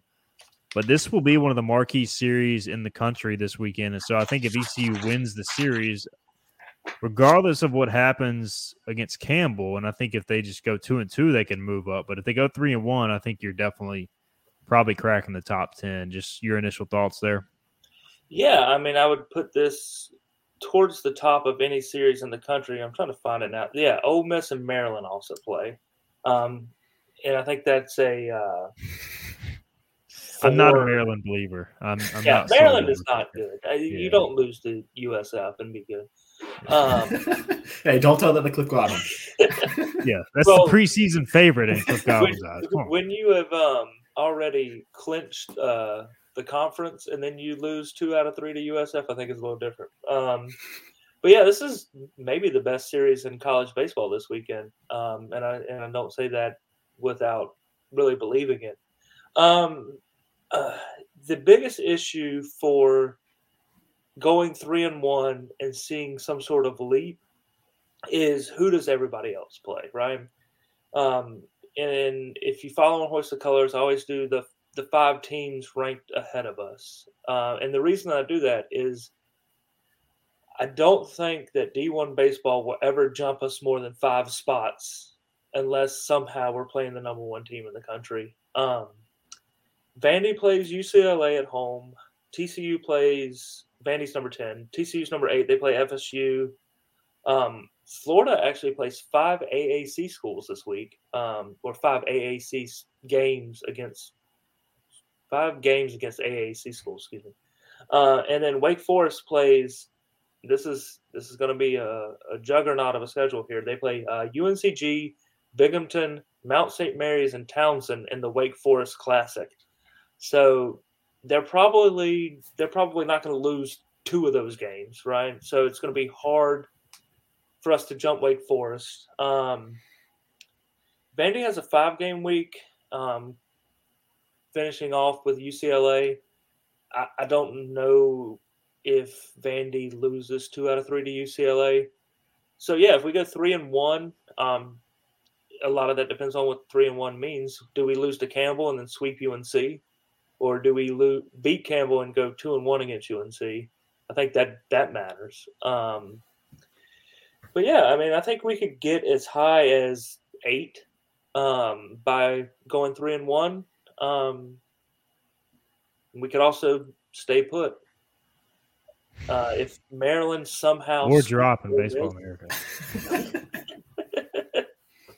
But this will be one of the marquee series in the country this weekend. And so I think if E C U wins the series, regardless of what happens against Campbell, and I think if they just go two and two, they can move up. But if they go three and one, I think you're definitely probably cracking the top ten. Just your initial thoughts there. Yeah, I mean, I would put this towards the top of any series in the country. I'm trying to find it now. Yeah, Ole Miss and Maryland also play. Um, and I think that's a. Uh, four... I'm not a Maryland believer. I'm, I'm yeah, not Maryland is not good. I, yeah. You don't lose to U S F and be good. Um, hey, don't tell that to Cliff Godwin. Yeah, that's well, the preseason favorite in Cliff Godwin's eyes. When you have um, already clinched uh, the conference and then you lose two out of three to U S F, I think it's a little different. Um, But yeah, this is maybe the best series in college baseball this weekend, um, and I and I don't say that without really believing it. Um, uh, the biggest issue for going three and one and seeing some sort of leap is who does everybody else play, right? Um, and if you follow on Hoist the Colors, I always do the the five teams ranked ahead of us. Uh, and the reason I do that is I don't think that D one baseball will ever jump us more than five spots unless somehow we're playing the number one team in the country. Um, Vandy plays U C L A at home. T C U plays – Vandy's number ten. T C U's number eight. They play F S U. Um, Florida actually plays five A A C schools this week, um, or five A A C games against – five games against A A C schools, excuse me. Uh, and then Wake Forest plays – this is this is going to be a, a juggernaut of a schedule here. They play uh, U N C G, Binghamton, Mount Saint Mary's, and Townsend in the Wake Forest Classic. So they're probably they're probably not going to lose two of those games, right? So it's going to be hard for us to jump Wake Forest. Um, Vandy has a five-game week, um, finishing off with U C L A. I, I don't know if Vandy loses two out of three to U C L A. So, yeah, if we go three and one, um, a lot of that depends on what three and one means. Do we lose to Campbell and then sweep U N C? Or do we lose, beat Campbell and go two and one against U N C? I think that that matters. Um, but yeah, I mean, I think we could get as high as eight um, by going three and one. Um, we could also stay put uh, if Maryland somehow we're dropping Baseball America.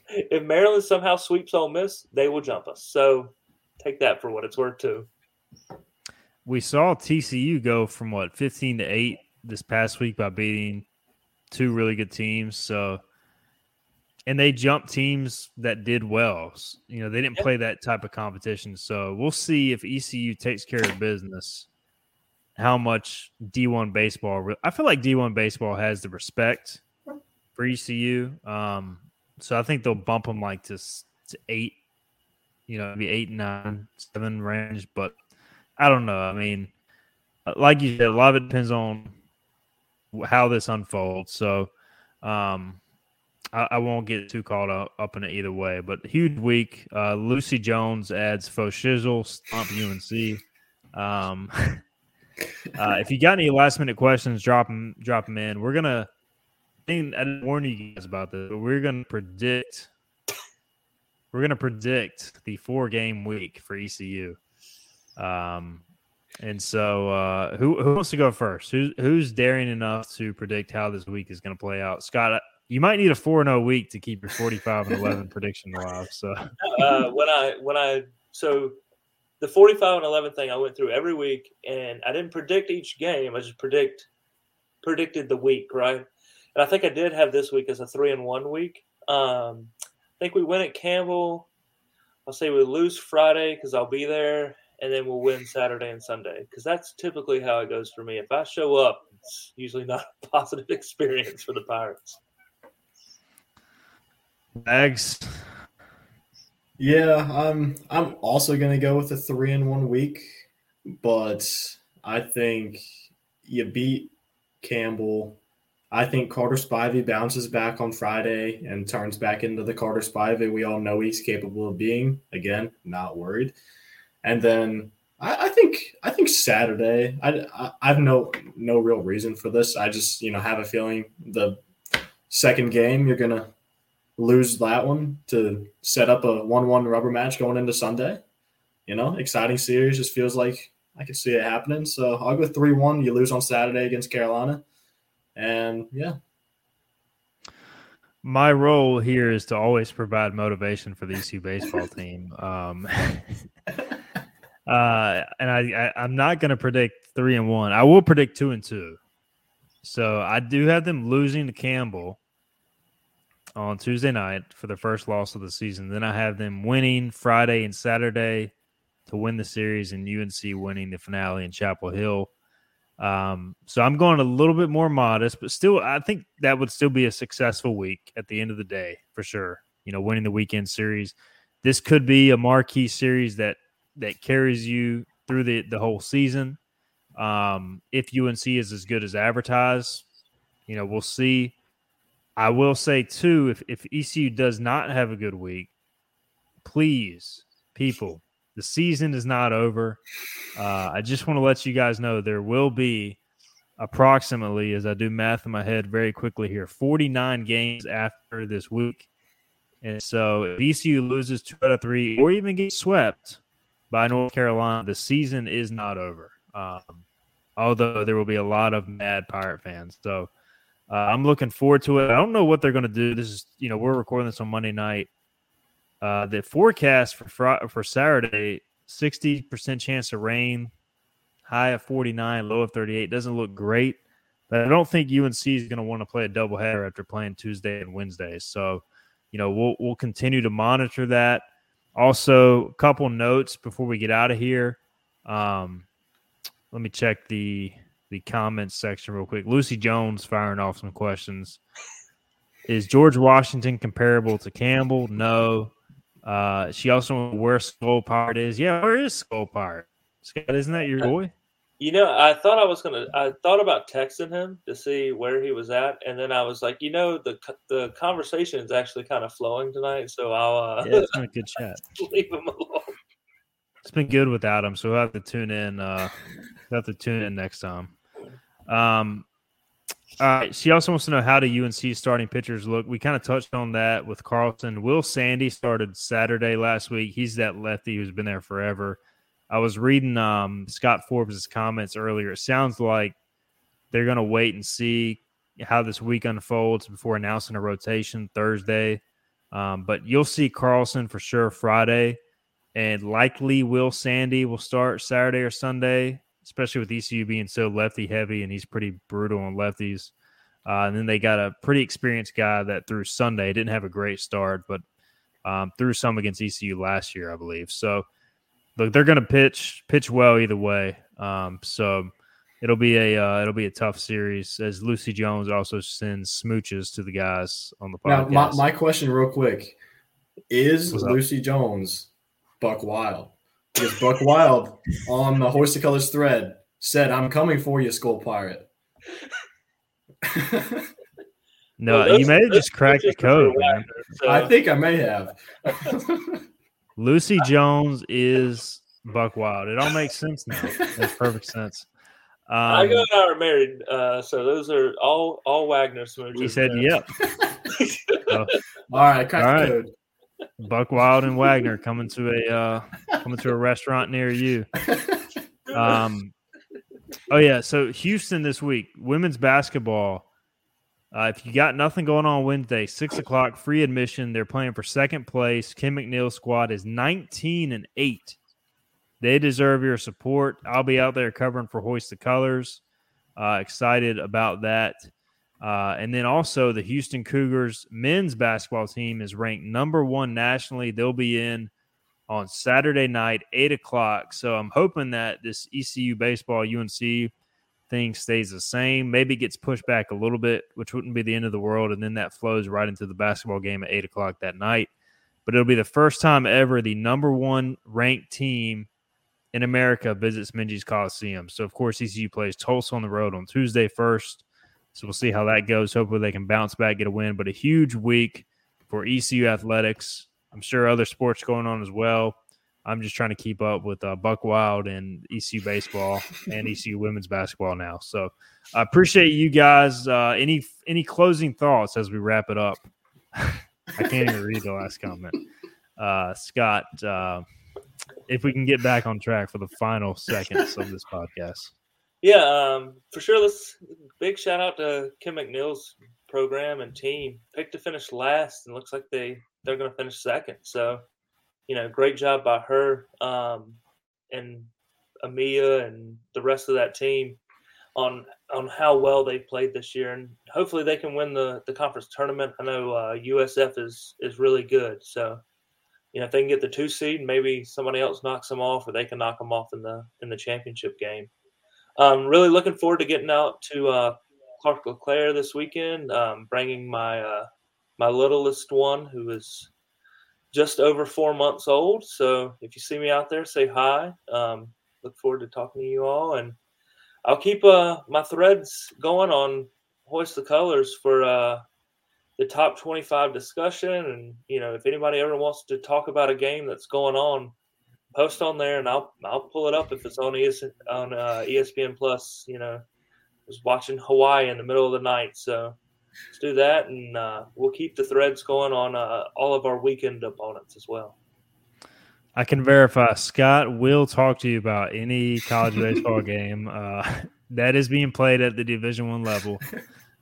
If Maryland somehow sweeps Ole Miss, they will jump us. So. Take that for what it's worth, too. We saw T C U go from, what, fifteen to eight this past week by beating two really good teams. So, and they jumped teams that did well. You know, they didn't yep. play that type of competition. So we'll see if E C U takes care of business, how much D one baseball – I feel like D one baseball has the respect for E C U. Um, so I think they'll bump them like to, to eight. You know, maybe eight, nine, seven range, but I don't know. I mean, like you said, a lot of it depends on how this unfolds. So um, I, I won't get too caught up, up in it either way. But huge week. Uh, Lucy Jones adds faux shizzle, stomp U N C. Um, uh, if you got any last minute questions, drop them, drop them in. We're gonna. I didn't warn you guys about this, but we're gonna predict. We're going to predict the four-game week for E C U. Um, and so uh, who, who wants to go first? Who, who's daring enough to predict how this week is going to play out? Scott, you might need a four and oh week to keep your forty-five and eleven prediction alive. So uh, when I when I so the forty-five and eleven thing I went through every week, and I didn't predict each game. I just predict predicted the week, right? And I think I did have this week as a three and one week. Um I think we win at Campbell. I'll say we lose Friday because I'll be there, and then we'll win Saturday and Sunday because that's typically how it goes for me. If I show up, it's usually not a positive experience for the Pirates. Thanks. Yeah, I'm. I'm also going to go with a three in one week, but I think you beat Campbell. I think Carter Spivey bounces back on Friday and turns back into the Carter Spivey we all know he's capable of being. Again, not worried. And then I, I think I think Saturday. I, I I have no no real reason for this. I just you know have a feeling the second game you're gonna lose that one to set up a one-one rubber match going into Sunday. You know, exciting series. Just feels like I can see it happening. So I'll go three one. You lose on Saturday against Carolina. And yeah, my role here is to always provide motivation for the E C U baseball team. Um, uh, and I, I, I'm not going to predict three and one. I will predict two and two. So I do have them losing to Campbell on Tuesday night for their first loss of the season. Then I have them winning Friday and Saturday to win the series, and U N C winning the finale in Chapel Hill. Um, so I'm going a little bit more modest, but still, I think that would still be a successful week at the end of the day for sure. You know, winning the weekend series, this could be a marquee series that, that carries you through the, the whole season. Um, if U N C is as good as advertised, you know, we'll see. I will say, too, if, if E C U does not have a good week, please, people, the season is not over. Uh, I just want to let you guys know there will be approximately, as I do math in my head very quickly here, forty-nine games after this week. And so if E C U loses two out of three or even gets swept by North Carolina, the season is not over. Um, although there will be a lot of mad Pirate fans. So uh, I'm looking forward to it. I don't know what they're going to do. This is, you know, we're recording this on Monday night. Uh, the forecast for Friday, for Saturday, sixty percent chance of rain, high of forty-nine, low of thirty-eight. Doesn't look great. But I don't think U N C is going to want to play a doubleheader after playing Tuesday and Wednesday. So, you know, we'll we'll continue to monitor that. Also, a couple notes before we get out of here. Um, let me check the the comments section real quick. Lucy Jones firing off some questions. Is George Washington comparable to Campbell? No. Uh, she also wondered where Skull Pirate is. Yeah, where is Skull Pirate? Scott, isn't that your boy? You know, I thought I was gonna. I thought about texting him to see where he was at, and then I was like, you know, the the conversation is actually kind of flowing tonight, so I'll. Uh, yeah, it's been a good chat. Leave him alone. It's been good without him, so we'll have to tune in. Uh, we'll have to tune in next time. Um, all right. She also wants to know, how do U N C starting pitchers look? We kind of touched on that with Carlson. Will Sandy started Saturday last week. He's that lefty who's been there forever. I was reading um, Scott Forbes' comments earlier. It sounds like they're going to wait and see how this week unfolds before announcing a rotation Thursday. Um, but you'll see Carlson for sure Friday, and likely Will Sandy will start Saturday or Sunday, especially with E C U being so lefty-heavy, and he's pretty brutal on lefties. Uh, and then they got a pretty experienced guy that threw Sunday. Didn't have a great start, but um, threw some against E C U last year, I believe. So, look, they're going to pitch pitch well either way, um, so it'll be a uh, it'll be a tough series. As Lucy Jones also sends smooches to the guys on the podcast. Now, my, my question, real quick, is Lucy Jones Buck Wild? Because Buck Wild on the Hoist the Colors thread said, "I'm coming for you, Skull Pirate." No, well, you may have just cracked the code, man. So. I think I may have. Lucy Jones is Buck Wild. It all makes sense now. It makes perfect sense. Um, I go and I are married, uh, so those are all all Wagner smooches. He said, "Yep." So, all right, all right. Good. Buck Wild and Wagner coming to a uh, coming to a restaurant near you. Um, oh yeah, so Houston this week, women's basketball. Uh, if you got nothing going on Wednesday, six o'clock, free admission. They're playing for second place. Kim McNeil's squad is nineteen and eight. They deserve your support. I'll be out there covering for Hoist the Colors. Uh, excited about that. Uh, and then also the Houston Cougars men's basketball team is ranked number one nationally. They'll be in on Saturday night, eight o'clock. So I'm hoping that this E C U baseball U N C thing stays the same, maybe gets pushed back a little bit, which wouldn't be the end of the world, and then that flows right into the basketball game at eight o'clock that night. But it'll be the first time ever the number one ranked team in America visits Minji's Coliseum. So, of course, E C U plays Tulsa on the road on Tuesday first, so we'll see how that goes. Hopefully they can bounce back, get a win. But a huge week for E C U athletics. I'm sure other sports going on as well. I'm just trying to keep up with uh, Buck Wild and E C U baseball and E C U women's basketball now. So I appreciate you guys. Uh, any any closing thoughts as we wrap it up? I can't even read the last comment. Uh, Scott, uh, if we can get back on track for the final seconds of this podcast. Yeah, um, for sure. Let's big shout out to Kim McNeil's program and team. Picked to finish last, and looks like they, they're going to finish second. So, you know, great job by her um, and Amia and the rest of that team on on how well they played this year. And hopefully they can win the, the conference tournament. I know uh, U S F is, is really good. So, you know, if they can get the two seed, maybe somebody else knocks them off, or they can knock them off in the in the championship game. Um, really looking forward to getting out to uh, Clark LeClaire this weekend, um, bringing my, uh, my littlest one, who is – just over four months old. So if you see me out there, say hi. Um, look forward to talking to you all. And I'll keep uh, my threads going on Hoist the Colors for uh, the top twenty-five discussion. And, you know, if anybody ever wants to talk about a game that's going on, post on there and I'll, I'll pull it up if it's on E S, on uh, E S P N Plus. You know, I was watching Hawaii in the middle of the night. So let's do that. And uh, we'll keep the threads going on uh, all of our weekend opponents as well. I can verify Scott will talk to you about any college baseball game uh, that is being played at the Division One level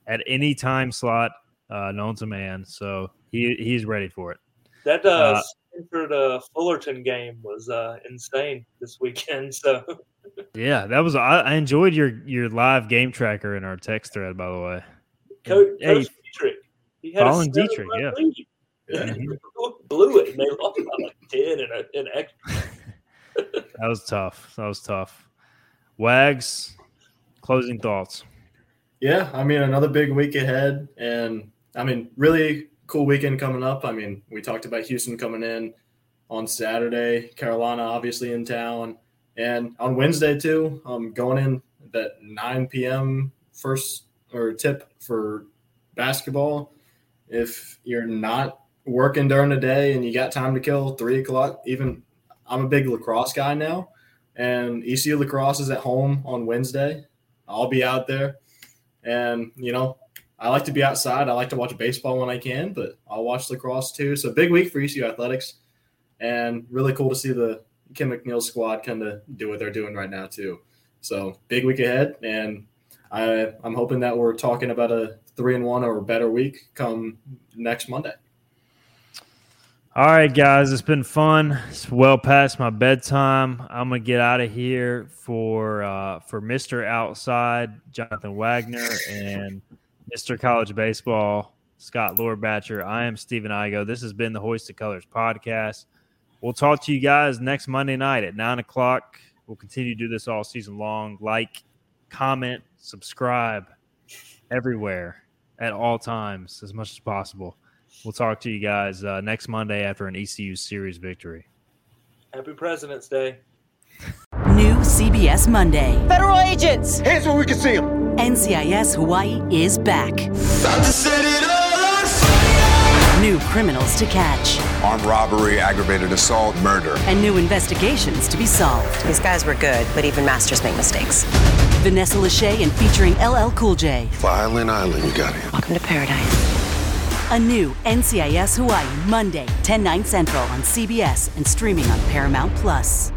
at any time slot uh, known to man. So he he's ready for it. That uh, Stanford uh, Fullerton game was uh, insane this weekend. So yeah, that was. I, I enjoyed your your live game tracker in our text thread, by the way. Coach, and, Coach hey, Dietrich, he had Colin a Dietrich, yeah. Lead. Yeah. Blew it and they lost by like ten and an extra. That was tough. That was tough. Wags, closing thoughts. Yeah, I mean, another big week ahead, and I mean, really cool weekend coming up. I mean, we talked about Houston coming in on Saturday, Carolina obviously in town, and on Wednesday too. Um, going in that nine p.m. first or tip for basketball. If you're not working during the day and you got time to kill, three o'clock, even I'm a big lacrosse guy now, and E C U lacrosse is at home on Wednesday. I'll be out there, and you know, I like to be outside. I like to watch baseball when I can, but I'll watch lacrosse too. So big week for E C U athletics, and really cool to see the Kim McNeil squad kind of do what they're doing right now too. So big week ahead, and I, I'm hoping that we're talking about a three and one or better week come next Monday. All right, guys, it's been fun. It's well past my bedtime. I'm going to get out of here for uh, for Mister Outside, Jonathan Wagner, and Mister College Baseball, Scott Lorbatcher. I am Steven Igo. This has been the Hoisted Colors podcast. We'll talk to you guys next Monday night at nine o'clock. We'll continue to do this all season long. Like, comment, subscribe everywhere at all times as much as possible. We'll talk to you guys uh, next Monday after an E C U series victory. Happy President's Day. New C B S Monday. Federal agents. Here's where we can see them. N C I S Hawaii is back. Time to set it all on fire. New criminals to catch. Armed robbery, aggravated assault, murder. And new investigations to be solved. These guys were good, but even masters make mistakes. Vanessa Lachey and featuring L L Cool J. Violin Island, you got it. Welcome to paradise. A new N C I S Hawaii, Monday, ten nine Central on C B S and streaming on Paramount Plus.